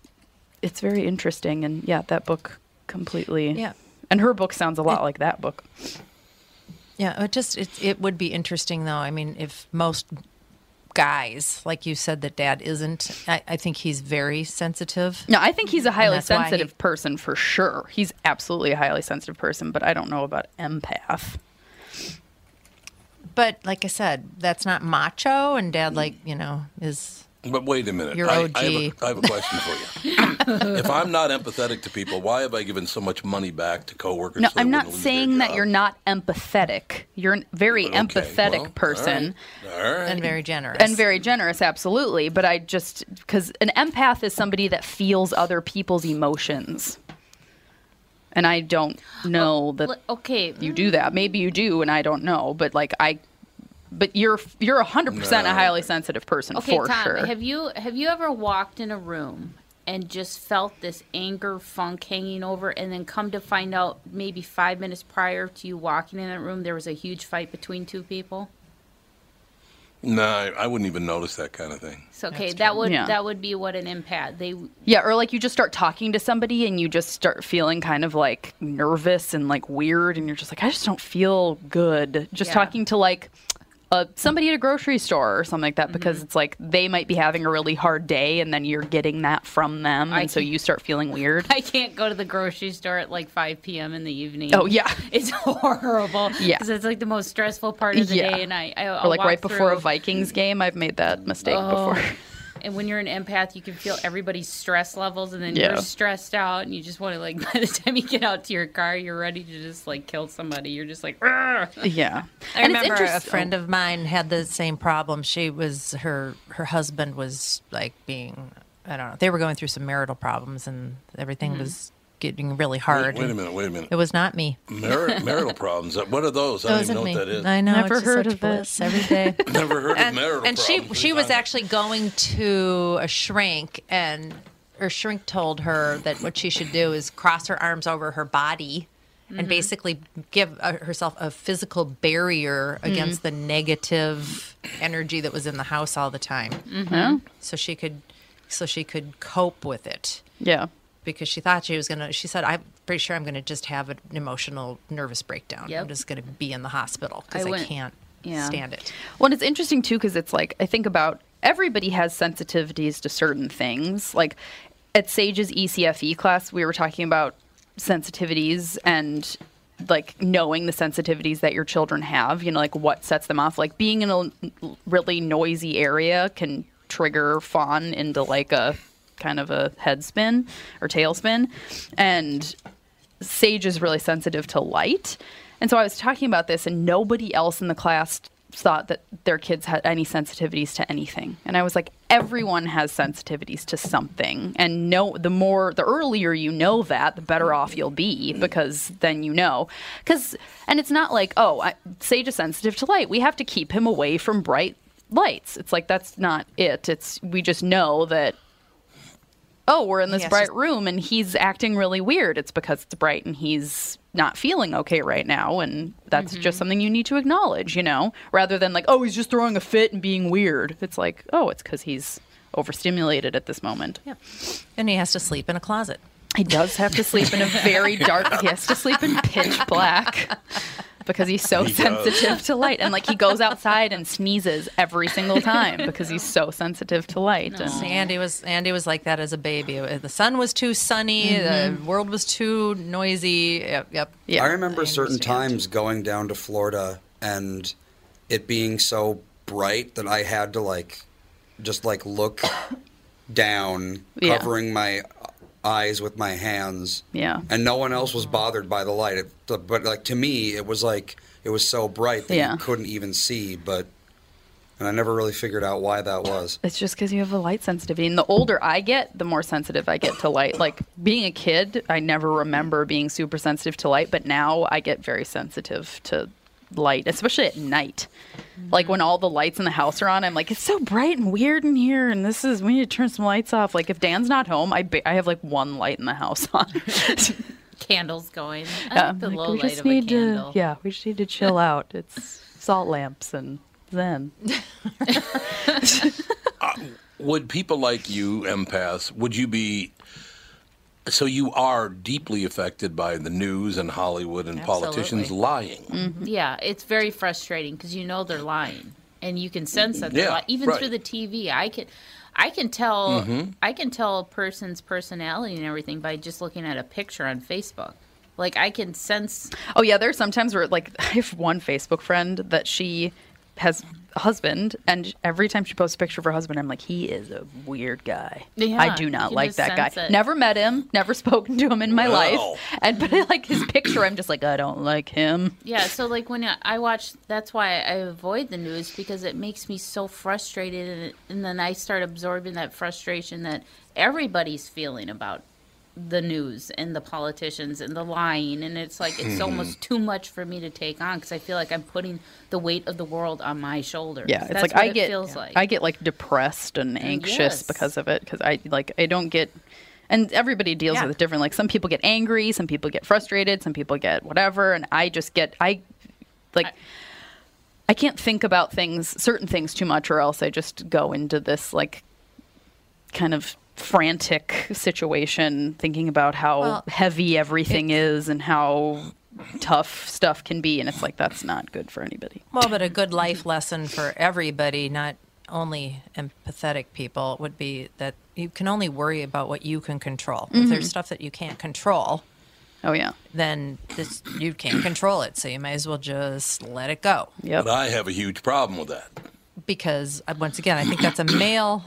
it's very interesting. And, yeah, that book completely. Yeah. And her book sounds a lot it, like that book. Yeah, it just, it, it would be interesting, though. I mean, if most guys, like you said, that Dad isn't, I, I think he's very sensitive. No, I think he's a highly sensitive he, person for sure. He's absolutely a highly sensitive person, but I don't know about empath. But like I said, that's not macho, and Dad, like, you know, is But wait a minute. You're O G. I, I, have a, I have a question for you. If I'm not empathetic to people, why have I given so much money back to coworkers? No, so I'm not saying that you're not empathetic. You're a very okay, empathetic well, person. All right, all right. And very generous. And very generous, absolutely. But I just, because an empath is somebody that feels other people's emotions. And I don't know well, that okay. you do that. Maybe you do, and I don't know. But like I... But you're you're one hundred percent no. a highly sensitive person, okay, for Tom, sure. Okay, Tom, have you, have you ever walked in a room and just felt this anger funk hanging over, and then come to find out maybe five minutes prior to you walking in that room there was a huge fight between two people? No, I, I wouldn't even notice that kind of thing. So, okay, that would yeah. that would be what an empath. They yeah, or like you just start talking to somebody and you just start feeling kind of like nervous and like weird, and you're just like, I just don't feel good. Just yeah. talking to like... Uh, somebody at a grocery store or something like that, because mm-hmm. it's like they might be having a really hard day and then you're getting that from them, I and so you start feeling weird. I can't go to the grocery store at like five p.m. in the evening. Oh, yeah. It's horrible. Yeah. Because it's like the most stressful part of the yeah. day, and I, I I'll Or like right through. Before a Vikings game. I've made that mistake oh. before. And when you're an empath, you can feel everybody's stress levels, and then yeah. you're stressed out, and you just want to, like, by the time you get out to your car, you're ready to just, like, kill somebody. You're just like, argh. Yeah. I and remember a friend of mine had the same problem. She was, her, her husband was, like, being, I don't know, they were going through some marital problems, and everything mm-hmm. was getting really hard. Wait, wait a minute, wait a minute. It was not me. Mar- marital problems. What are those? I those don't even know me. What that is. I know. Never heard of this every day. Never heard and, of marital and problems. And she she was time. Actually going to a shrink, and her shrink told her that what she should do is cross her arms over her body mm-hmm. and basically give herself a physical barrier mm-hmm. against the negative energy that was in the house all the time. Mm-hmm. So she could so she could cope with it. Yeah. Because she thought she was going to, she said, I'm pretty sure I'm going to just have an emotional nervous breakdown. Yep. I'm just going to be in the hospital because I, I can't yeah. stand it. Well, and it's interesting, too, because it's like, I think about everybody has sensitivities to certain things. Like at Sage's E C F E class, we were talking about sensitivities and like knowing the sensitivities that your children have, you know, like what sets them off. Like being in a really noisy area can trigger Fawn into like a... kind of a head spin or tail spin, and Sage is really sensitive to light. And so I was talking about this, and nobody else in the class thought that their kids had any sensitivities to anything. And I was like, everyone has sensitivities to something, and no, the more, the earlier you know that, the better off you'll be, because then you know. Because, and it's not like, oh, I, Sage is sensitive to light. We have to keep him away from bright lights. It's like, that's not it. It's, we just know that, oh, we're in this yes, bright room and he's acting really weird. It's because it's bright and he's not feeling okay right now. And that's mm-hmm. just something you need to acknowledge, you know, rather than like, oh, he's just throwing a fit and being weird. It's like, oh, it's because he's overstimulated at this moment. Yep. And he has to sleep in a closet. He does have to sleep in a very dark, he has to sleep in pitch black. Because he's so he sensitive does. To light. And, like, he goes outside and sneezes every single time because he's so sensitive to light. No. And Andy was Andy was like that as a baby. The sun was too sunny. Mm-hmm. The world was too noisy. Yep. yep. Yeah. I remember I certain times going down to Florida and it being so bright that I had to, like, just, like, look down, covering yeah. my eyes with my hands, yeah, and no one else was bothered by the light. It, but like to me, it was like it was so bright that yeah. you couldn't even see. But and I never really figured out why that was. It's just because you have a light sensitivity, and the older I get, the more sensitive I get to light. Like being a kid, I never remember being super sensitive to light, but now I get very sensitive to light, especially at night. Mm-hmm. Like when all the lights in the house are on, I'm like, it's so bright and weird in here, and this is, we need to turn some lights off. Like if Dan's not home, I ba- I have like one light in the house on. Candles going. Yeah, I like the like, low light of a candle. To, yeah, we just need to chill out. It's salt lamps and Zen. uh, would people like you, empaths, would you be... So you are deeply affected by the news and Hollywood and Absolutely. Politicians lying. Mm-hmm. Yeah, it's very frustrating because you know they're lying, and you can sense that they're yeah, lying. Even right. through the T V, I can, I can tell, mm-hmm. I can tell a person's personality and everything by just looking at a picture on Facebook. Like I can sense. Oh yeah, there's sometimes where like I have one Facebook friend that she has a husband, and every time she posts a picture of her husband, I'm like, he is a weird guy. Yeah, I do not like that guy. It. Never met him, never spoken to him in my no. life. And but like his picture, I'm just like, I don't like him. Yeah, so like when I watch, that's why I avoid the news, because it makes me so frustrated, and, it, and then I start absorbing that frustration that everybody's feeling about the news and the politicians and the lying, and it's like it's almost too much for me to take on, because I feel like I'm putting the weight of the world on my shoulders. Yeah, it's That's like what I it get, feels yeah. like. I get like depressed and anxious yes. because of it, because I like I don't get, and everybody deals yeah. with it different. Like some people get angry, some people get frustrated, some people get whatever, and I just get I like. I, I can't think about things, certain things too much, or else I just go into this like kind of frantic situation, thinking about how well, heavy everything is and how tough stuff can be, and it's like that's not good for anybody. Well, but a good life lesson for everybody, not only empathetic people, would be that you can only worry about what you can control. Mm-hmm. If there's stuff that you can't control, oh yeah, then this, you can't control it, so you may as well just let it go. Yep. But I have a huge problem with that, because once again, I think that's a male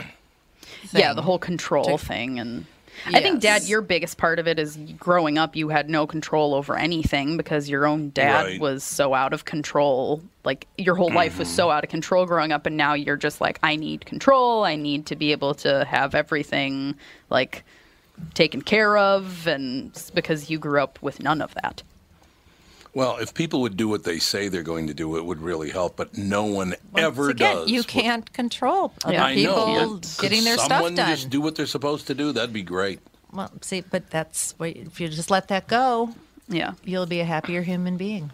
thing. Yeah, the whole control to, thing. And yes. I think, Dad, your biggest part of it is growing up, you had no control over anything because your own dad right. was so out of control. Like, your whole mm-hmm. life was so out of control growing up, and now you're just like, I need control. I need to be able to have everything, like, taken care of, and because you grew up with none of that. Well, if people would do what they say they're going to do, it would really help, but no one Once ever again, does. You can't well, control other yeah, people getting their stuff done. Someone just do what they're supposed to do. That'd be great. Well, see, but that's what, if you just let that go, yeah, you'll be a happier human being.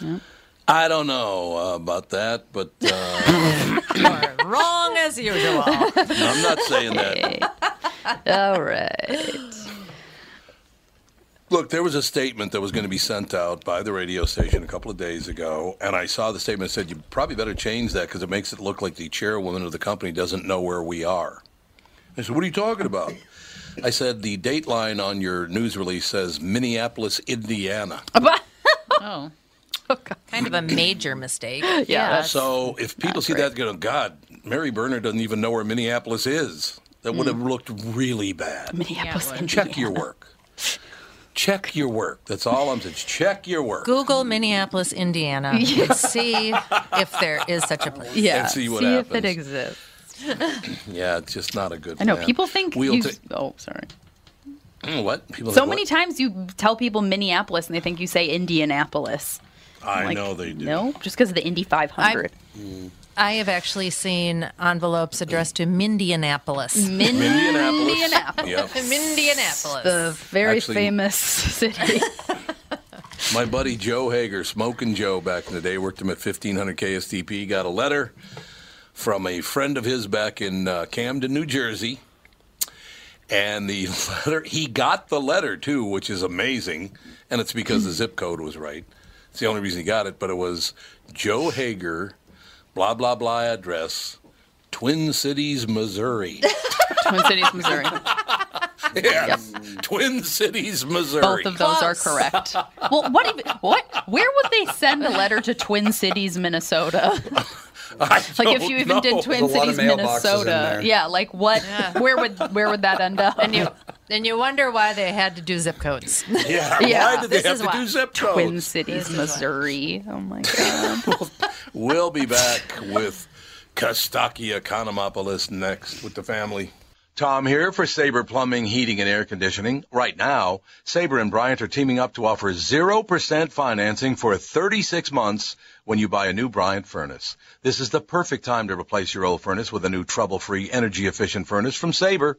Yeah. I don't know uh, about that, but uh, you're wrong as usual. No, I'm not saying that. All right. Look, there was a statement that was going to be sent out by the radio station a couple of days ago, and I saw the statement that said, you probably better change that because it makes it look like the chairwoman of the company doesn't know where we are. I said, what are you talking about? I said, the date line on your news release says Minneapolis, Indiana. Oh. Oh, God. Kind of a major mistake. Yeah. yeah so if people see great. that, they go, God, Mary Bernard doesn't even know where Minneapolis is. That would have mm. looked really bad. Minneapolis, Indiana. Check your work. Check your work. That's all I'm saying. Check your work. Google Minneapolis, Indiana. Yeah. See if there is such a place. Yeah. And see what see happens. See if it exists. Yeah, it's just not a good plan. I know. Plan. People think we'll you... Ta- oh, sorry. What? People so many what? times you tell people Minneapolis and they think you say Indianapolis. I like, know they do. No, just because of the Indy five hundred. I... I have actually seen envelopes addressed to Mindianapolis. Min- Mindianapolis. Mindianapolis. Yep. Mindianapolis. The very actually, famous city. My buddy Joe Hager, Smokin' Joe, back in the day, worked him at fifteen hundred K S T P, got a letter from a friend of his back in uh, Camden, New Jersey. And the letter, he got the letter, too, which is amazing. And it's because the zip code was right. It's the only reason he got it, but it was Joe Hager... blah, blah, blah address, Twin Cities, Missouri. Twin Cities, Missouri. Yes, yep. Twin Cities, Missouri. Both of those Close. are correct. Well, what? Even, what? Where would they send a letter to Twin Cities, Minnesota? I don't like if you even know. did Twin Cities, Minnesota. Yeah, like what? Yeah. Where would where would that end up? And you and you wonder why they had to do zip codes. Yeah, yeah. Why did they this have to why. do zip codes? Twin Cities, this Missouri. Oh my God. we'll, we'll be back with Kastakia Economopoulos next with the family. Tom here for Sabre Plumbing, Heating, and Air Conditioning. Right now, Sabre and Bryant are teaming up to offer zero percent financing for thirty-six months when you buy a new Bryant furnace. This is the perfect time to replace your old furnace with a new trouble-free, energy-efficient furnace from Sabre.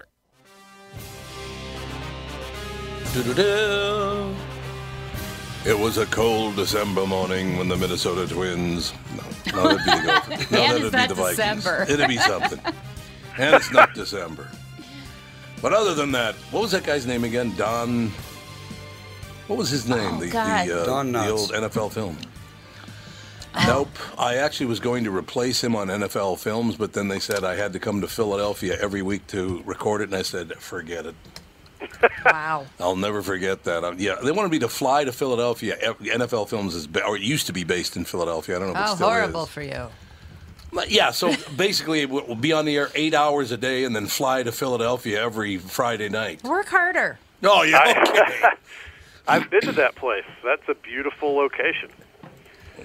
It was a cold December morning when the Minnesota Twins. No, no that'd be the Vikings. No, and that'd be the Vikings. December. It'd be something. And it's not December. But other than that, what was that guy's name again? Don. What was his name? Oh, the God. the, uh, Don the old N F L film. Oh. Nope. I actually was going to replace him on N F L Films, but then they said I had to come to Philadelphia every week to record it, and I said, forget it. Wow. I'll never forget that. I'm, yeah, they wanted me to fly to Philadelphia. N F L Films is, ba- or it used to be based in Philadelphia. I don't know if oh, it still horrible is. For you. But yeah, so basically we'll be on the air eight hours a day and then fly to Philadelphia every Friday night. Work harder. Oh, yeah, okay. I've been to that place. That's a beautiful location.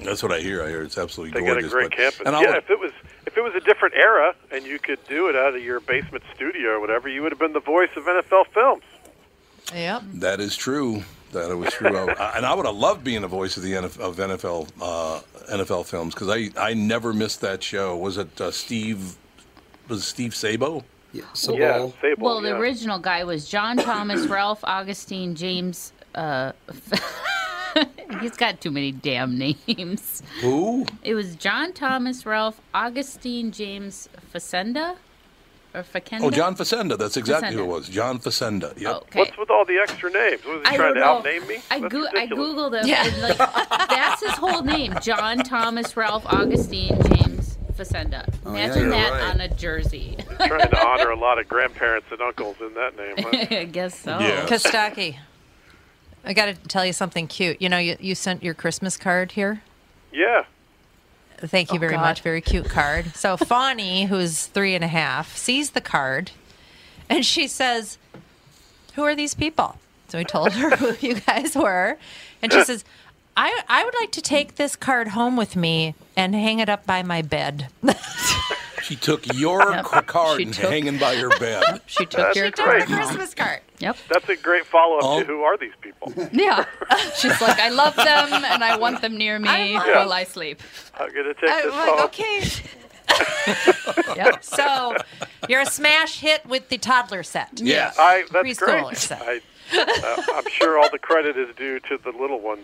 That's what I hear. I hear it's absolutely they gorgeous. They got a great but, campus. And yeah, would, if it was if it was a different era and you could do it out of your basement studio or whatever, you would have been the voice of N F L Films. Yep. That is true. That it was true. I, and I would have loved being the voice of the of N F L uh, N F L Films because I, I never missed that show. Was it uh, Steve? Was it Steve Sabo? Yeah, Sabo. Yeah, Sabo. Well, yeah. The original guy was John Thomas, Ralph Augustine, James. Uh, He's got too many damn names. Who? It was John Thomas, Ralph Augustine, James Facenda, or Facenda. Oh, John Facenda. That's exactly Facenda. Who it was. John Facenda. Yep. Okay. What's with all the extra names? Was he I trying to outname me? I, go- I googled him. Yeah. And like, that's his whole name: John Thomas, Ralph Augustine, James Facenda. Oh, Imagine yeah, that right. on a jersey. You're trying to honor a lot of grandparents and uncles in that name. Huh? I guess so. Yes. Kostaki. I got to tell you something cute. You know, you, you sent your Christmas card here? Yeah. Thank you oh, very God. much. Very cute card. So Fawny, who's three and a half, sees the card, and she says, who are these people? So we told her who you guys were. And she says, I I would like to take this card home with me and hang it up by my bed. She took your yep. card she and took, hanging by your bed. She took That's your card. Christmas card. Yep. That's a great follow-up oh. to who are these people? Yeah. She's like, I love them, and I want them near me I love- while I sleep. I'm going to take I, this I'm like, okay. Yep. So you're a smash hit with the toddler set. Yeah. yeah. I, that's Preschool great. Set. I, uh, I'm sure all the credit is due to the little ones.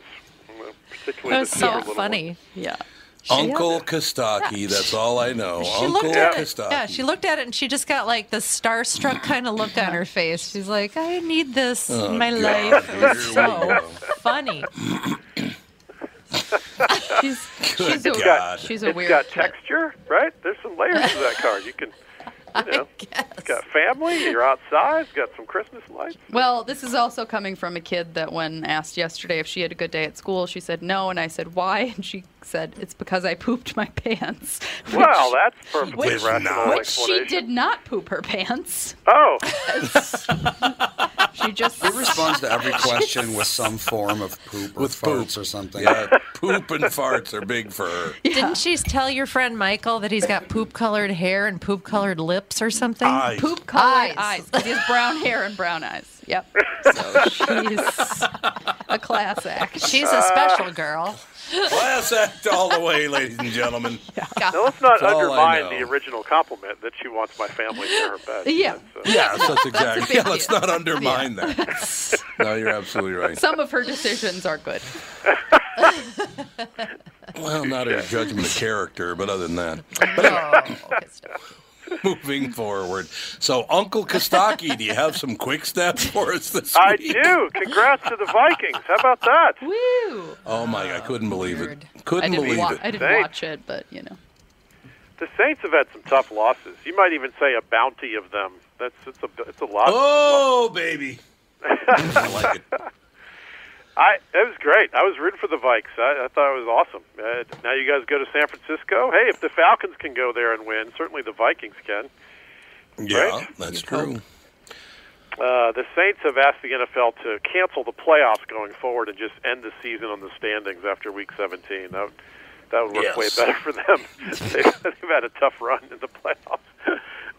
Particularly that's the so little funny. Ones. Yeah. She Uncle Kostaki, yeah. that's all I know. She Uncle Kostaki. Yeah, she looked at it and she just got like the starstruck kind of look on her face. She's like, I need this oh, in my God. life. It was so funny. she's, she's, a, God. she's a it's weird. It's got kid. texture, right? There's some layers to that card. You can, you know, it's got family, you're outside, it's got some Christmas lights. Well, this is also coming from a kid that when asked yesterday if she had a good day at school, she said no, and I said, why? And she said, it's because I pooped my pants. Which, well, that's perfectly which, rational which explanation. She did not poop her pants. Oh. She just... Your response to every question with some form of poop or with farts poop. Or something. Yeah, poop and farts are big for her. Yeah. Didn't she tell your friend Michael that he's got poop-colored hair and poop-colored lips or something? Eyes. Poop-colored eyes. Because he has brown hair and brown eyes. Yep. So she's a class act. She's a special girl. Class act all the way, ladies and gentlemen. Yeah. Now, let's not that's undermine the original compliment that she wants my family near her bed. Yeah. That's, uh, yeah, that's exactly. That's yeah, let's not undermine yeah. that. No, you're absolutely right. Some of her decisions are good. Well, not her judgment of character, but other than that. But anyway. Oh, okay, moving forward. So, Uncle Kostaki, do you have some quick steps for us this I week? I do. Congrats to the Vikings. How about that? Woo! Oh, my God. I couldn't believe Weird. it. Couldn't believe wa- it. I didn't Saints. watch it, but, you know. The Saints have had some tough losses. You might even say a bounty of them. That's It's a, it's a lot. Oh, baby. I like it. I, it was great. I was rooting for the Vikes. I, I thought it was awesome. Uh, now you guys go to San Francisco. Hey, if the Falcons can go there and win, certainly the Vikings can. Yeah, right? That's You'd true. Hope. Uh, the Saints have asked the N F L to cancel the playoffs going forward and just end the season on the standings after Week seventeen. That would, that would work yes. way better for them. they've, they've had a tough run in the playoffs.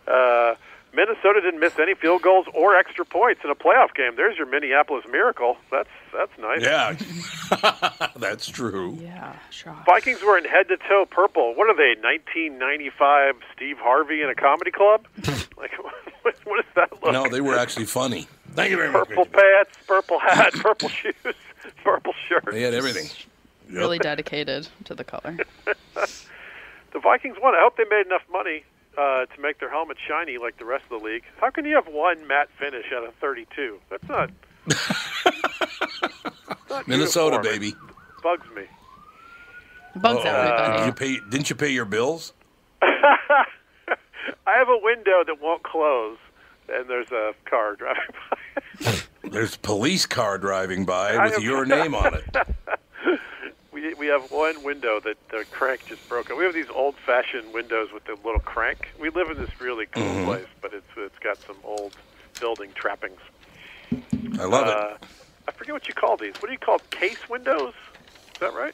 Uh, Minnesota didn't miss any field goals or extra points in a playoff game. There's your Minneapolis miracle. That's that's nice. Yeah, that's true. Yeah, sure. Vikings were in head-to-toe purple. What are they, nineteen ninety-five Steve Harvey in a comedy club? Like, what, what does that look? No, they were actually funny. Thank you very much. Purple pants, purple hat, purple shoes, purple shirt. They had everything. Yep. Really dedicated to the color. The Vikings won. I hope they made enough money Uh, to make their helmet shiny like the rest of the league. How can you have one matte finish out of thirty-two? That's not... not Minnesota, baby. It bugs me. It bugs oh, everybody. Uh, did you pay, didn't you pay your bills? I have a window that won't close, and there's a car driving by. There's a police car driving by with your name on it. We have one window that the crank just broke out. We have these old-fashioned windows with the little crank. We live in this really cool mm-hmm. place, but it's it's got some old building trappings. I love uh, it. I forget what you call these. What do you call case windows? Is that right?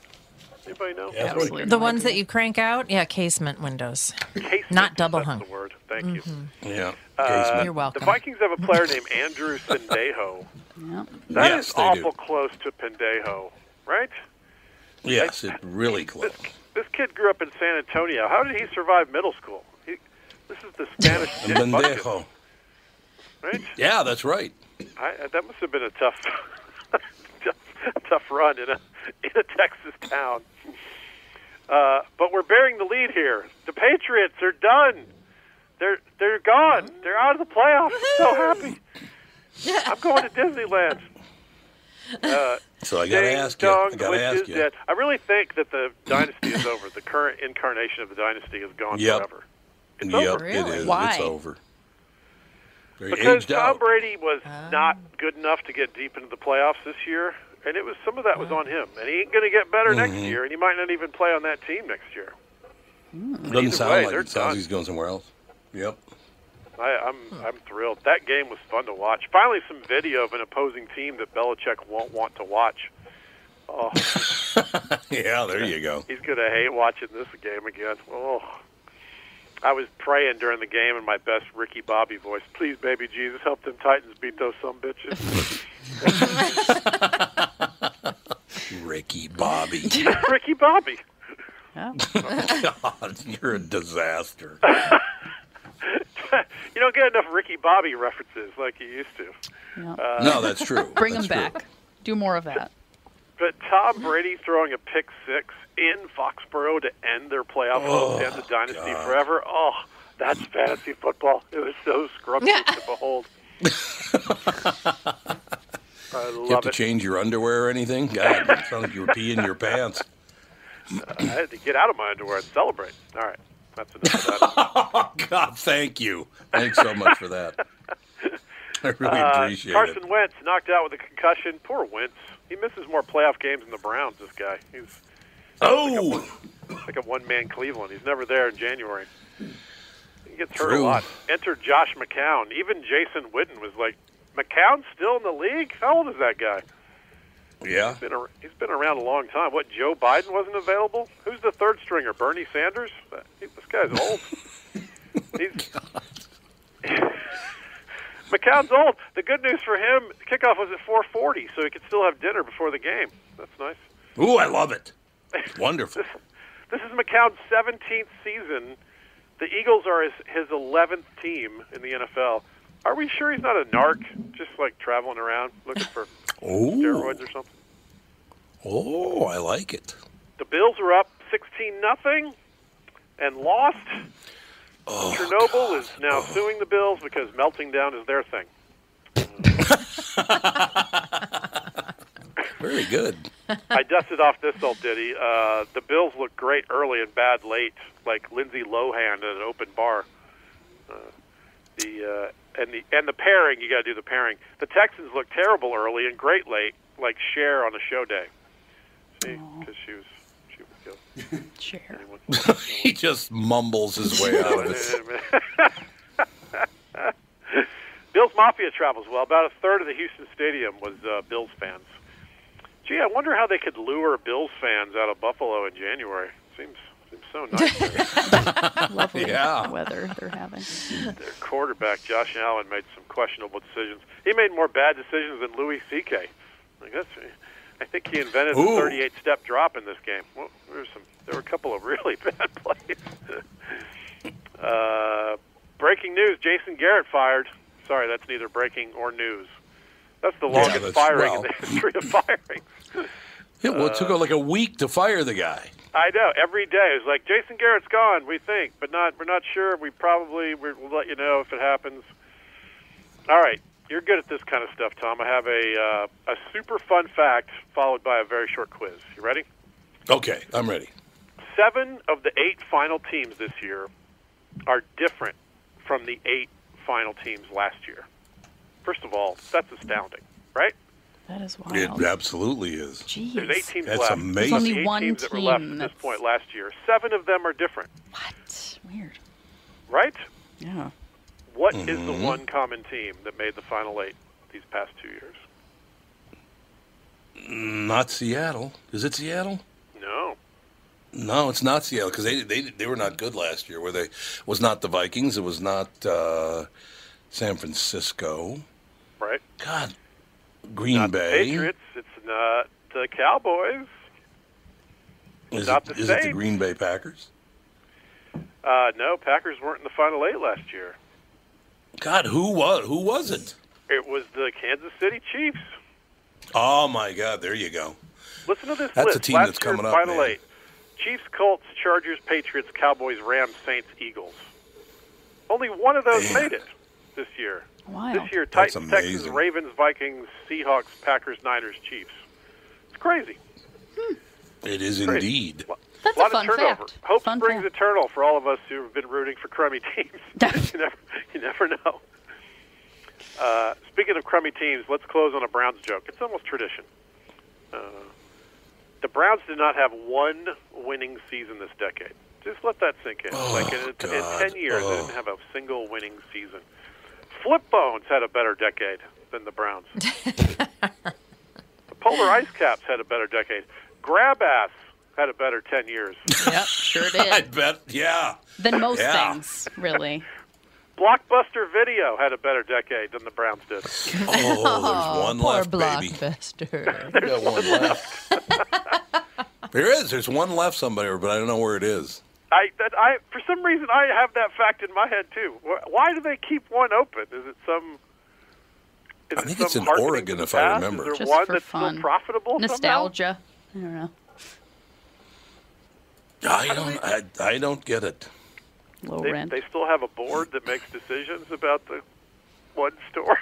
Anybody know? Yeah, absolutely. The ones that you crank out? Yeah, casement windows. Casement, not double hung. That's the word. Thank mm-hmm. you. Yeah. Uh, You're welcome. The Vikings have a player named Andrew Sandejo. Yep. That yes, is awful do. close to Pendejo, right? Yes, it's really close. This, this kid grew up in San Antonio. How did he survive middle school? He, this is the Spanish Pendejo. Right? Yeah, that's right. I, that must have been a tough tough, tough run in a, in a Texas town. Uh, but we're bearing the lead here. The Patriots are done. They're, they're gone. They're out of the playoffs. I'm so happy. Yeah. I'm going to Disneyland. Uh, so I gotta Ding ask you. I gotta ask you. Dead. I really think that the dynasty is over. The current incarnation of the dynasty is gone yep. forever. It's yep, over. Really? It is. Why? It's over. They're because Tom out. Brady was um. not good enough to get deep into the playoffs this year, and it was some of that was on him. And he ain't going to get better mm-hmm. next year, and he might not even play on that team next year. Mm. Doesn't Either sound way, like it sounds like he's going somewhere else. Yep. I, I'm I'm thrilled. That game was fun to watch. Finally, some video of an opposing team that Belichick won't want to watch. Oh, yeah, there you go. He's gonna hate watching this game again. Oh, I was praying during the game in my best Ricky Bobby voice. Please, baby Jesus, help them Titans beat those sumbitches. Ricky Bobby. Ricky Bobby. Oh. God, you're a disaster. You don't get enough Ricky Bobby references like you used to. No, uh, no that's true. Bring that's them true. back. Do more of that. But Tom Brady throwing a pick six in Foxborough to end their playoff hopes oh, and the dynasty God. forever. Oh, that's fantasy football. It was so scrumptious to behold. I love you have to it. change your underwear or anything? God, it sounds like you were peeing your pants. Uh, I had to get out of my underwear and celebrate. All right. That's enough of that. Oh, God, thank you. Thanks so much for that. I really uh, appreciate Carson it. Carson Wentz knocked out with a concussion. Poor Wentz. He misses more playoff games than the Browns, this guy. He's oh, like a, like a one-man Cleveland. He's never there in January. He gets True. hurt a lot. Enter Josh McCown. Even Jason Witten was like, McCown's still in the league? How old is that guy? Yeah. He's been, a, he's been around a long time. What, Joe Biden wasn't available? Who's the third stringer? Bernie Sanders? This guy's old. He's, McCown's old. The good news for him, the kickoff was at four forty, so he could still have dinner before the game. That's nice. Ooh, I love it. Wonderful. This, this is McCown's seventeenth season. The Eagles are his, his eleventh team in the N F L. Are we sure he's not a narc, just like traveling around looking for... Oh. Steroids or something. Oh, I like it. The Bills are up sixteen nothing and lost. Oh, Chernobyl God. is now oh. suing the Bills because melting down is their thing. Very good. I dusted off this old ditty. Uh, the Bills look great early and bad late, like Lindsay Lohan at an open bar. Uh, the... Uh, And the and the pairing, you got to do the pairing. The Texans looked terrible early and great late, like Cher on a show day. See, because she was she was killed. Cher. He just mumbles his way out of it. Bill's Mafia travels well. About a third of the Houston Stadium was uh, Bills fans. Gee, I wonder how they could lure Bills fans out of Buffalo in January. Seems seems so nice. Lovely yeah. weather they're having. Their quarterback, Josh Allen, made some questionable decisions. He made more bad decisions than Louis C K I guess I think he invented Ooh. the thirty-eight step drop in this game. Well, there, some, there were a couple of really bad plays. uh, breaking news, Jason Garrett fired. Sorry, that's neither breaking or news. That's the longest yeah, firing well. in the history of firings. Yeah, well, it took uh, like a week to fire the guy. I know. Every day it's like Jason Garrett's gone. We think, but not. We're not sure. We probably we'll let you know if it happens. All right, you're good at this kind of stuff, Tom. I have a uh, a super fun fact followed by a very short quiz. You ready? Okay, I'm ready. Seven of the eight final teams this year are different from the eight final teams last year. First of all, that's astounding, right? That is wild. It absolutely is. Jeez. There's eight teams that's left. That's amazing. There's only eight one teams team that were left at that's... this point last year. Seven of them are different. What? Weird. Right? Yeah. What mm-hmm. is the one common team that made the final eight these past two years? Not Seattle. Is it Seattle? No. No, it's not Seattle because they they they were not good last year. Were they? It was not the Vikings. It was not uh, San Francisco. Right. God. Green not Bay. The Patriots. It's not the Cowboys. It's is not it, the is Saints. It the Green Bay Packers? Uh, no, Packers weren't in the final eight last year. God, who was who was it? It was the Kansas City Chiefs. Oh my God! There you go. Listen to this. That's list. a team last that's coming up. Final man. eight. Chiefs, Colts, Chargers, Patriots, Cowboys, Rams, Saints, Eagles. Only one of those yeah. made it this year. Wow. This year, Titans, Texans, Ravens, Vikings, Seahawks, Packers, Niners, Chiefs. It's crazy. Hmm. It is crazy. indeed. That's a, lot a fun of turnover. fact. Hope fun springs fact. eternal for all of us who have been rooting for crummy teams. you, never, you never know. Uh, speaking of crummy teams, let's close on a Browns joke. It's almost tradition. Uh The Browns did not have one winning season this decade. Just let that sink in. Oh, like in, in ten years, oh. they didn't have a single winning season. Flip Bones had a better decade than the Browns. The Polar Ice Caps had a better decade. Grab Ass had a better ten years. Yep, sure did. I bet, yeah. Than most yeah. things, really. Blockbuster Video had a better decade than the Browns did. Oh, there's one oh, left, poor baby. Blockbuster. there's got one left. there is. There's one left somewhere, but I don't know where it is. I, that, I, for some reason, I have that fact in my head, too. Why do they keep one open? Is it some... Is I think it some it's in Oregon, if I remember. Is there Just one for that's fun. still profitable Nostalgia. Somehow? I don't know. I don't, I, I don't get it. Low they, rent. They still have a board that makes decisions about the one store.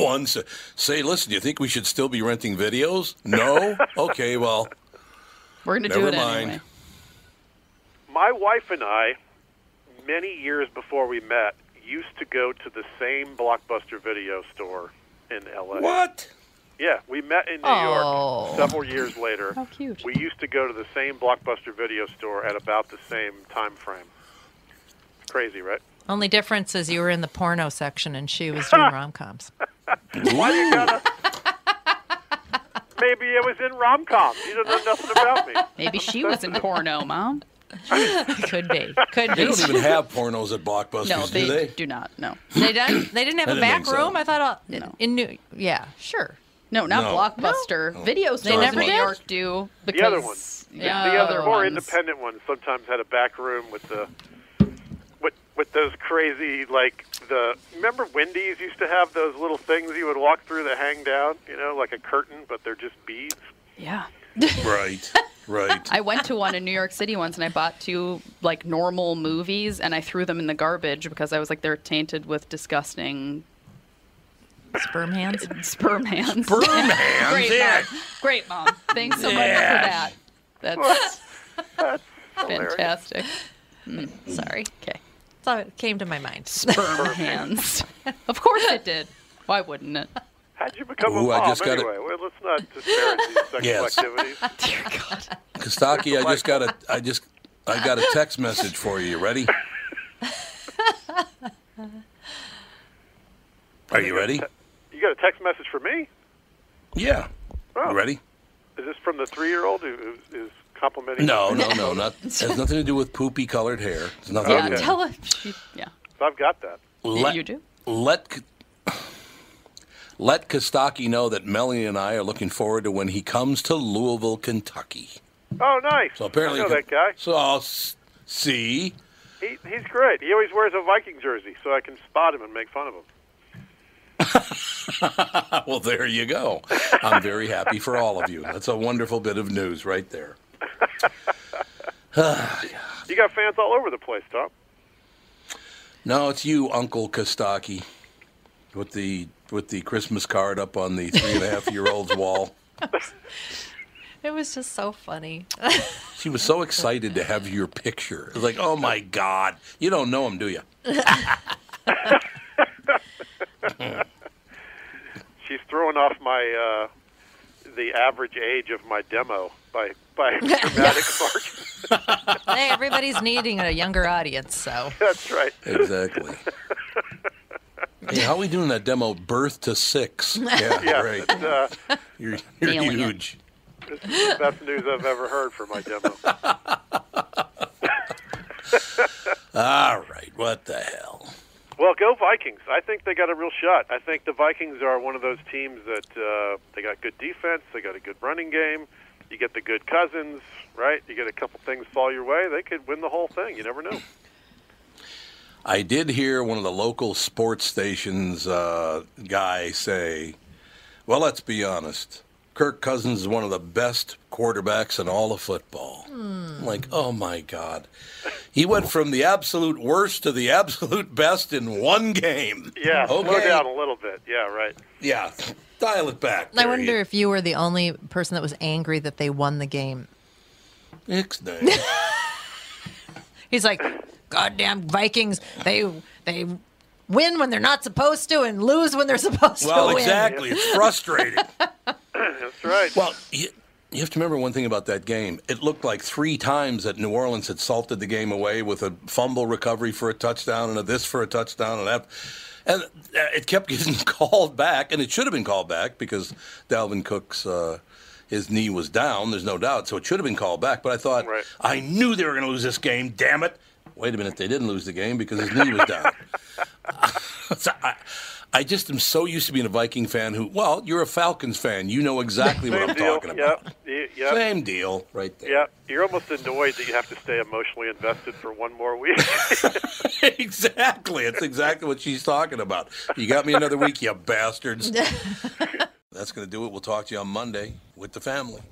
one so, say, listen, do you think we should still be renting videos? No? Okay, well, we're going to do it mind. anyway. My wife and I, many years before we met, used to go to the same Blockbuster Video store in L A. What? Yeah, we met in New oh. York several years later. How cute. We used to go to the same Blockbuster Video store at about the same time frame. It's crazy, right? Only difference is you were in the porno section and she was doing rom-coms. Why you gotta... Maybe it was in rom-coms. You don't know nothing about me. Maybe she was in porno, Mom. Could be. Could be. They don't even have pornos at Blockbusters, no, they do they? do not, no. They didn't, they didn't have I a didn't back room? So. I thought... I'll, no. in New, yeah, sure. No, not no. Blockbuster. No. Video stores in New York do. Because the other ones. The, yeah, the other, other more ones. independent ones sometimes had a back room with the... With, with those crazy, like, the... Remember Wendy's used to have those little things you would walk through that hang down? You know, like a curtain, but they're just beads? Yeah. Right. Right. I went to one in New York City once, and I bought two, like, normal movies, and I threw them in the garbage because I was like, they're tainted with disgusting... Sperm hands? Sperm hands. Sperm yeah. hands, Great, yeah. Mom. Great, Mom. Thanks so yeah. much for that. That's, That's fantastic. Mm, sorry. Okay. So it came to my mind. Sperm hands. Of course it did. Why wouldn't it? How'd you become Ooh, a mom I just anyway? Got a... Well, let's not disparage these sexual yes. activities. Dear God. Kostaki, I just got a I just I got a text message for you. You ready? Are you, you ready? Got te- you got a text message for me? Yeah. Oh. You ready? Is this from the three-year-old who is complimenting? No, no, no. Not it has nothing to do with poopy-colored hair. It's nothing yeah, to do. Tell us. Yeah. So I've got that. Let, you do? Let Let Kostaki know that Melanie and I are looking forward to when he comes to Louisville, Kentucky. Oh, nice. So apparently I know that guy. So I'll see. He, he's great. He always wears a Viking jersey, so I can spot him and make fun of him. Well, there you go. I'm very happy for all of you. That's a wonderful bit of news right there. You got fans all over the place, Tom. No, it's you, Uncle Kostaki, with the with the Christmas card up on the three and a half year old's wall. It was just so funny. She was so excited to have your picture. It was like, oh my God, you don't know him, do you? She's throwing off my uh, the average age of my demo by by dramatic mark. Hey, everybody's needing a younger audience, so that's right. Exactly. Hey, how are we doing that demo? Birth to six. Yeah, yeah, right. Uh, you're you're huge. This is the best news I've ever heard for my demo. All right, what the hell? Well, go Vikings. I think they got a real shot. I think the Vikings are one of those teams that uh, they got good defense, they got a good running game, you get the good Cousins, right? You get a couple things fall your way, they could win the whole thing. You never know. I did hear one of the local sports stations uh, guy say, well, let's be honest, Kirk Cousins is one of the best quarterbacks in all of football. Hmm. I'm like, oh, my God. He went from the absolute worst to the absolute best in one game. Yeah, okay. Slow down a little bit. Yeah, right. Yeah, dial it back. I wonder you. if you were the only person that was angry that they won the game. It's nice. He's like, goddamn Vikings, they they win when they're not supposed to and lose when they're supposed well, to win. Well, exactly. It's frustrating. That's right. Well, you, you have to remember one thing about that game. It looked like three times that New Orleans had salted the game away with a fumble recovery for a touchdown and a this for a touchdown and that. And it kept getting called back, and it should have been called back because Dalvin Cook's uh, his knee was down, there's no doubt, so it should have been called back. But I thought, right. I knew they were going to lose this game, damn it. Wait a minute, they didn't lose the game because his knee was down. so I, I just am so used to being a Viking fan who, well, you're a Falcons fan. You know exactly what I'm deal. talking about. Yep. Yep. Same deal right there. Yeah, you're almost annoyed that you have to stay emotionally invested for one more week. Exactly. It's exactly what she's talking about. You got me another week, you bastards. That's going to do it. We'll talk to you on Monday with the family.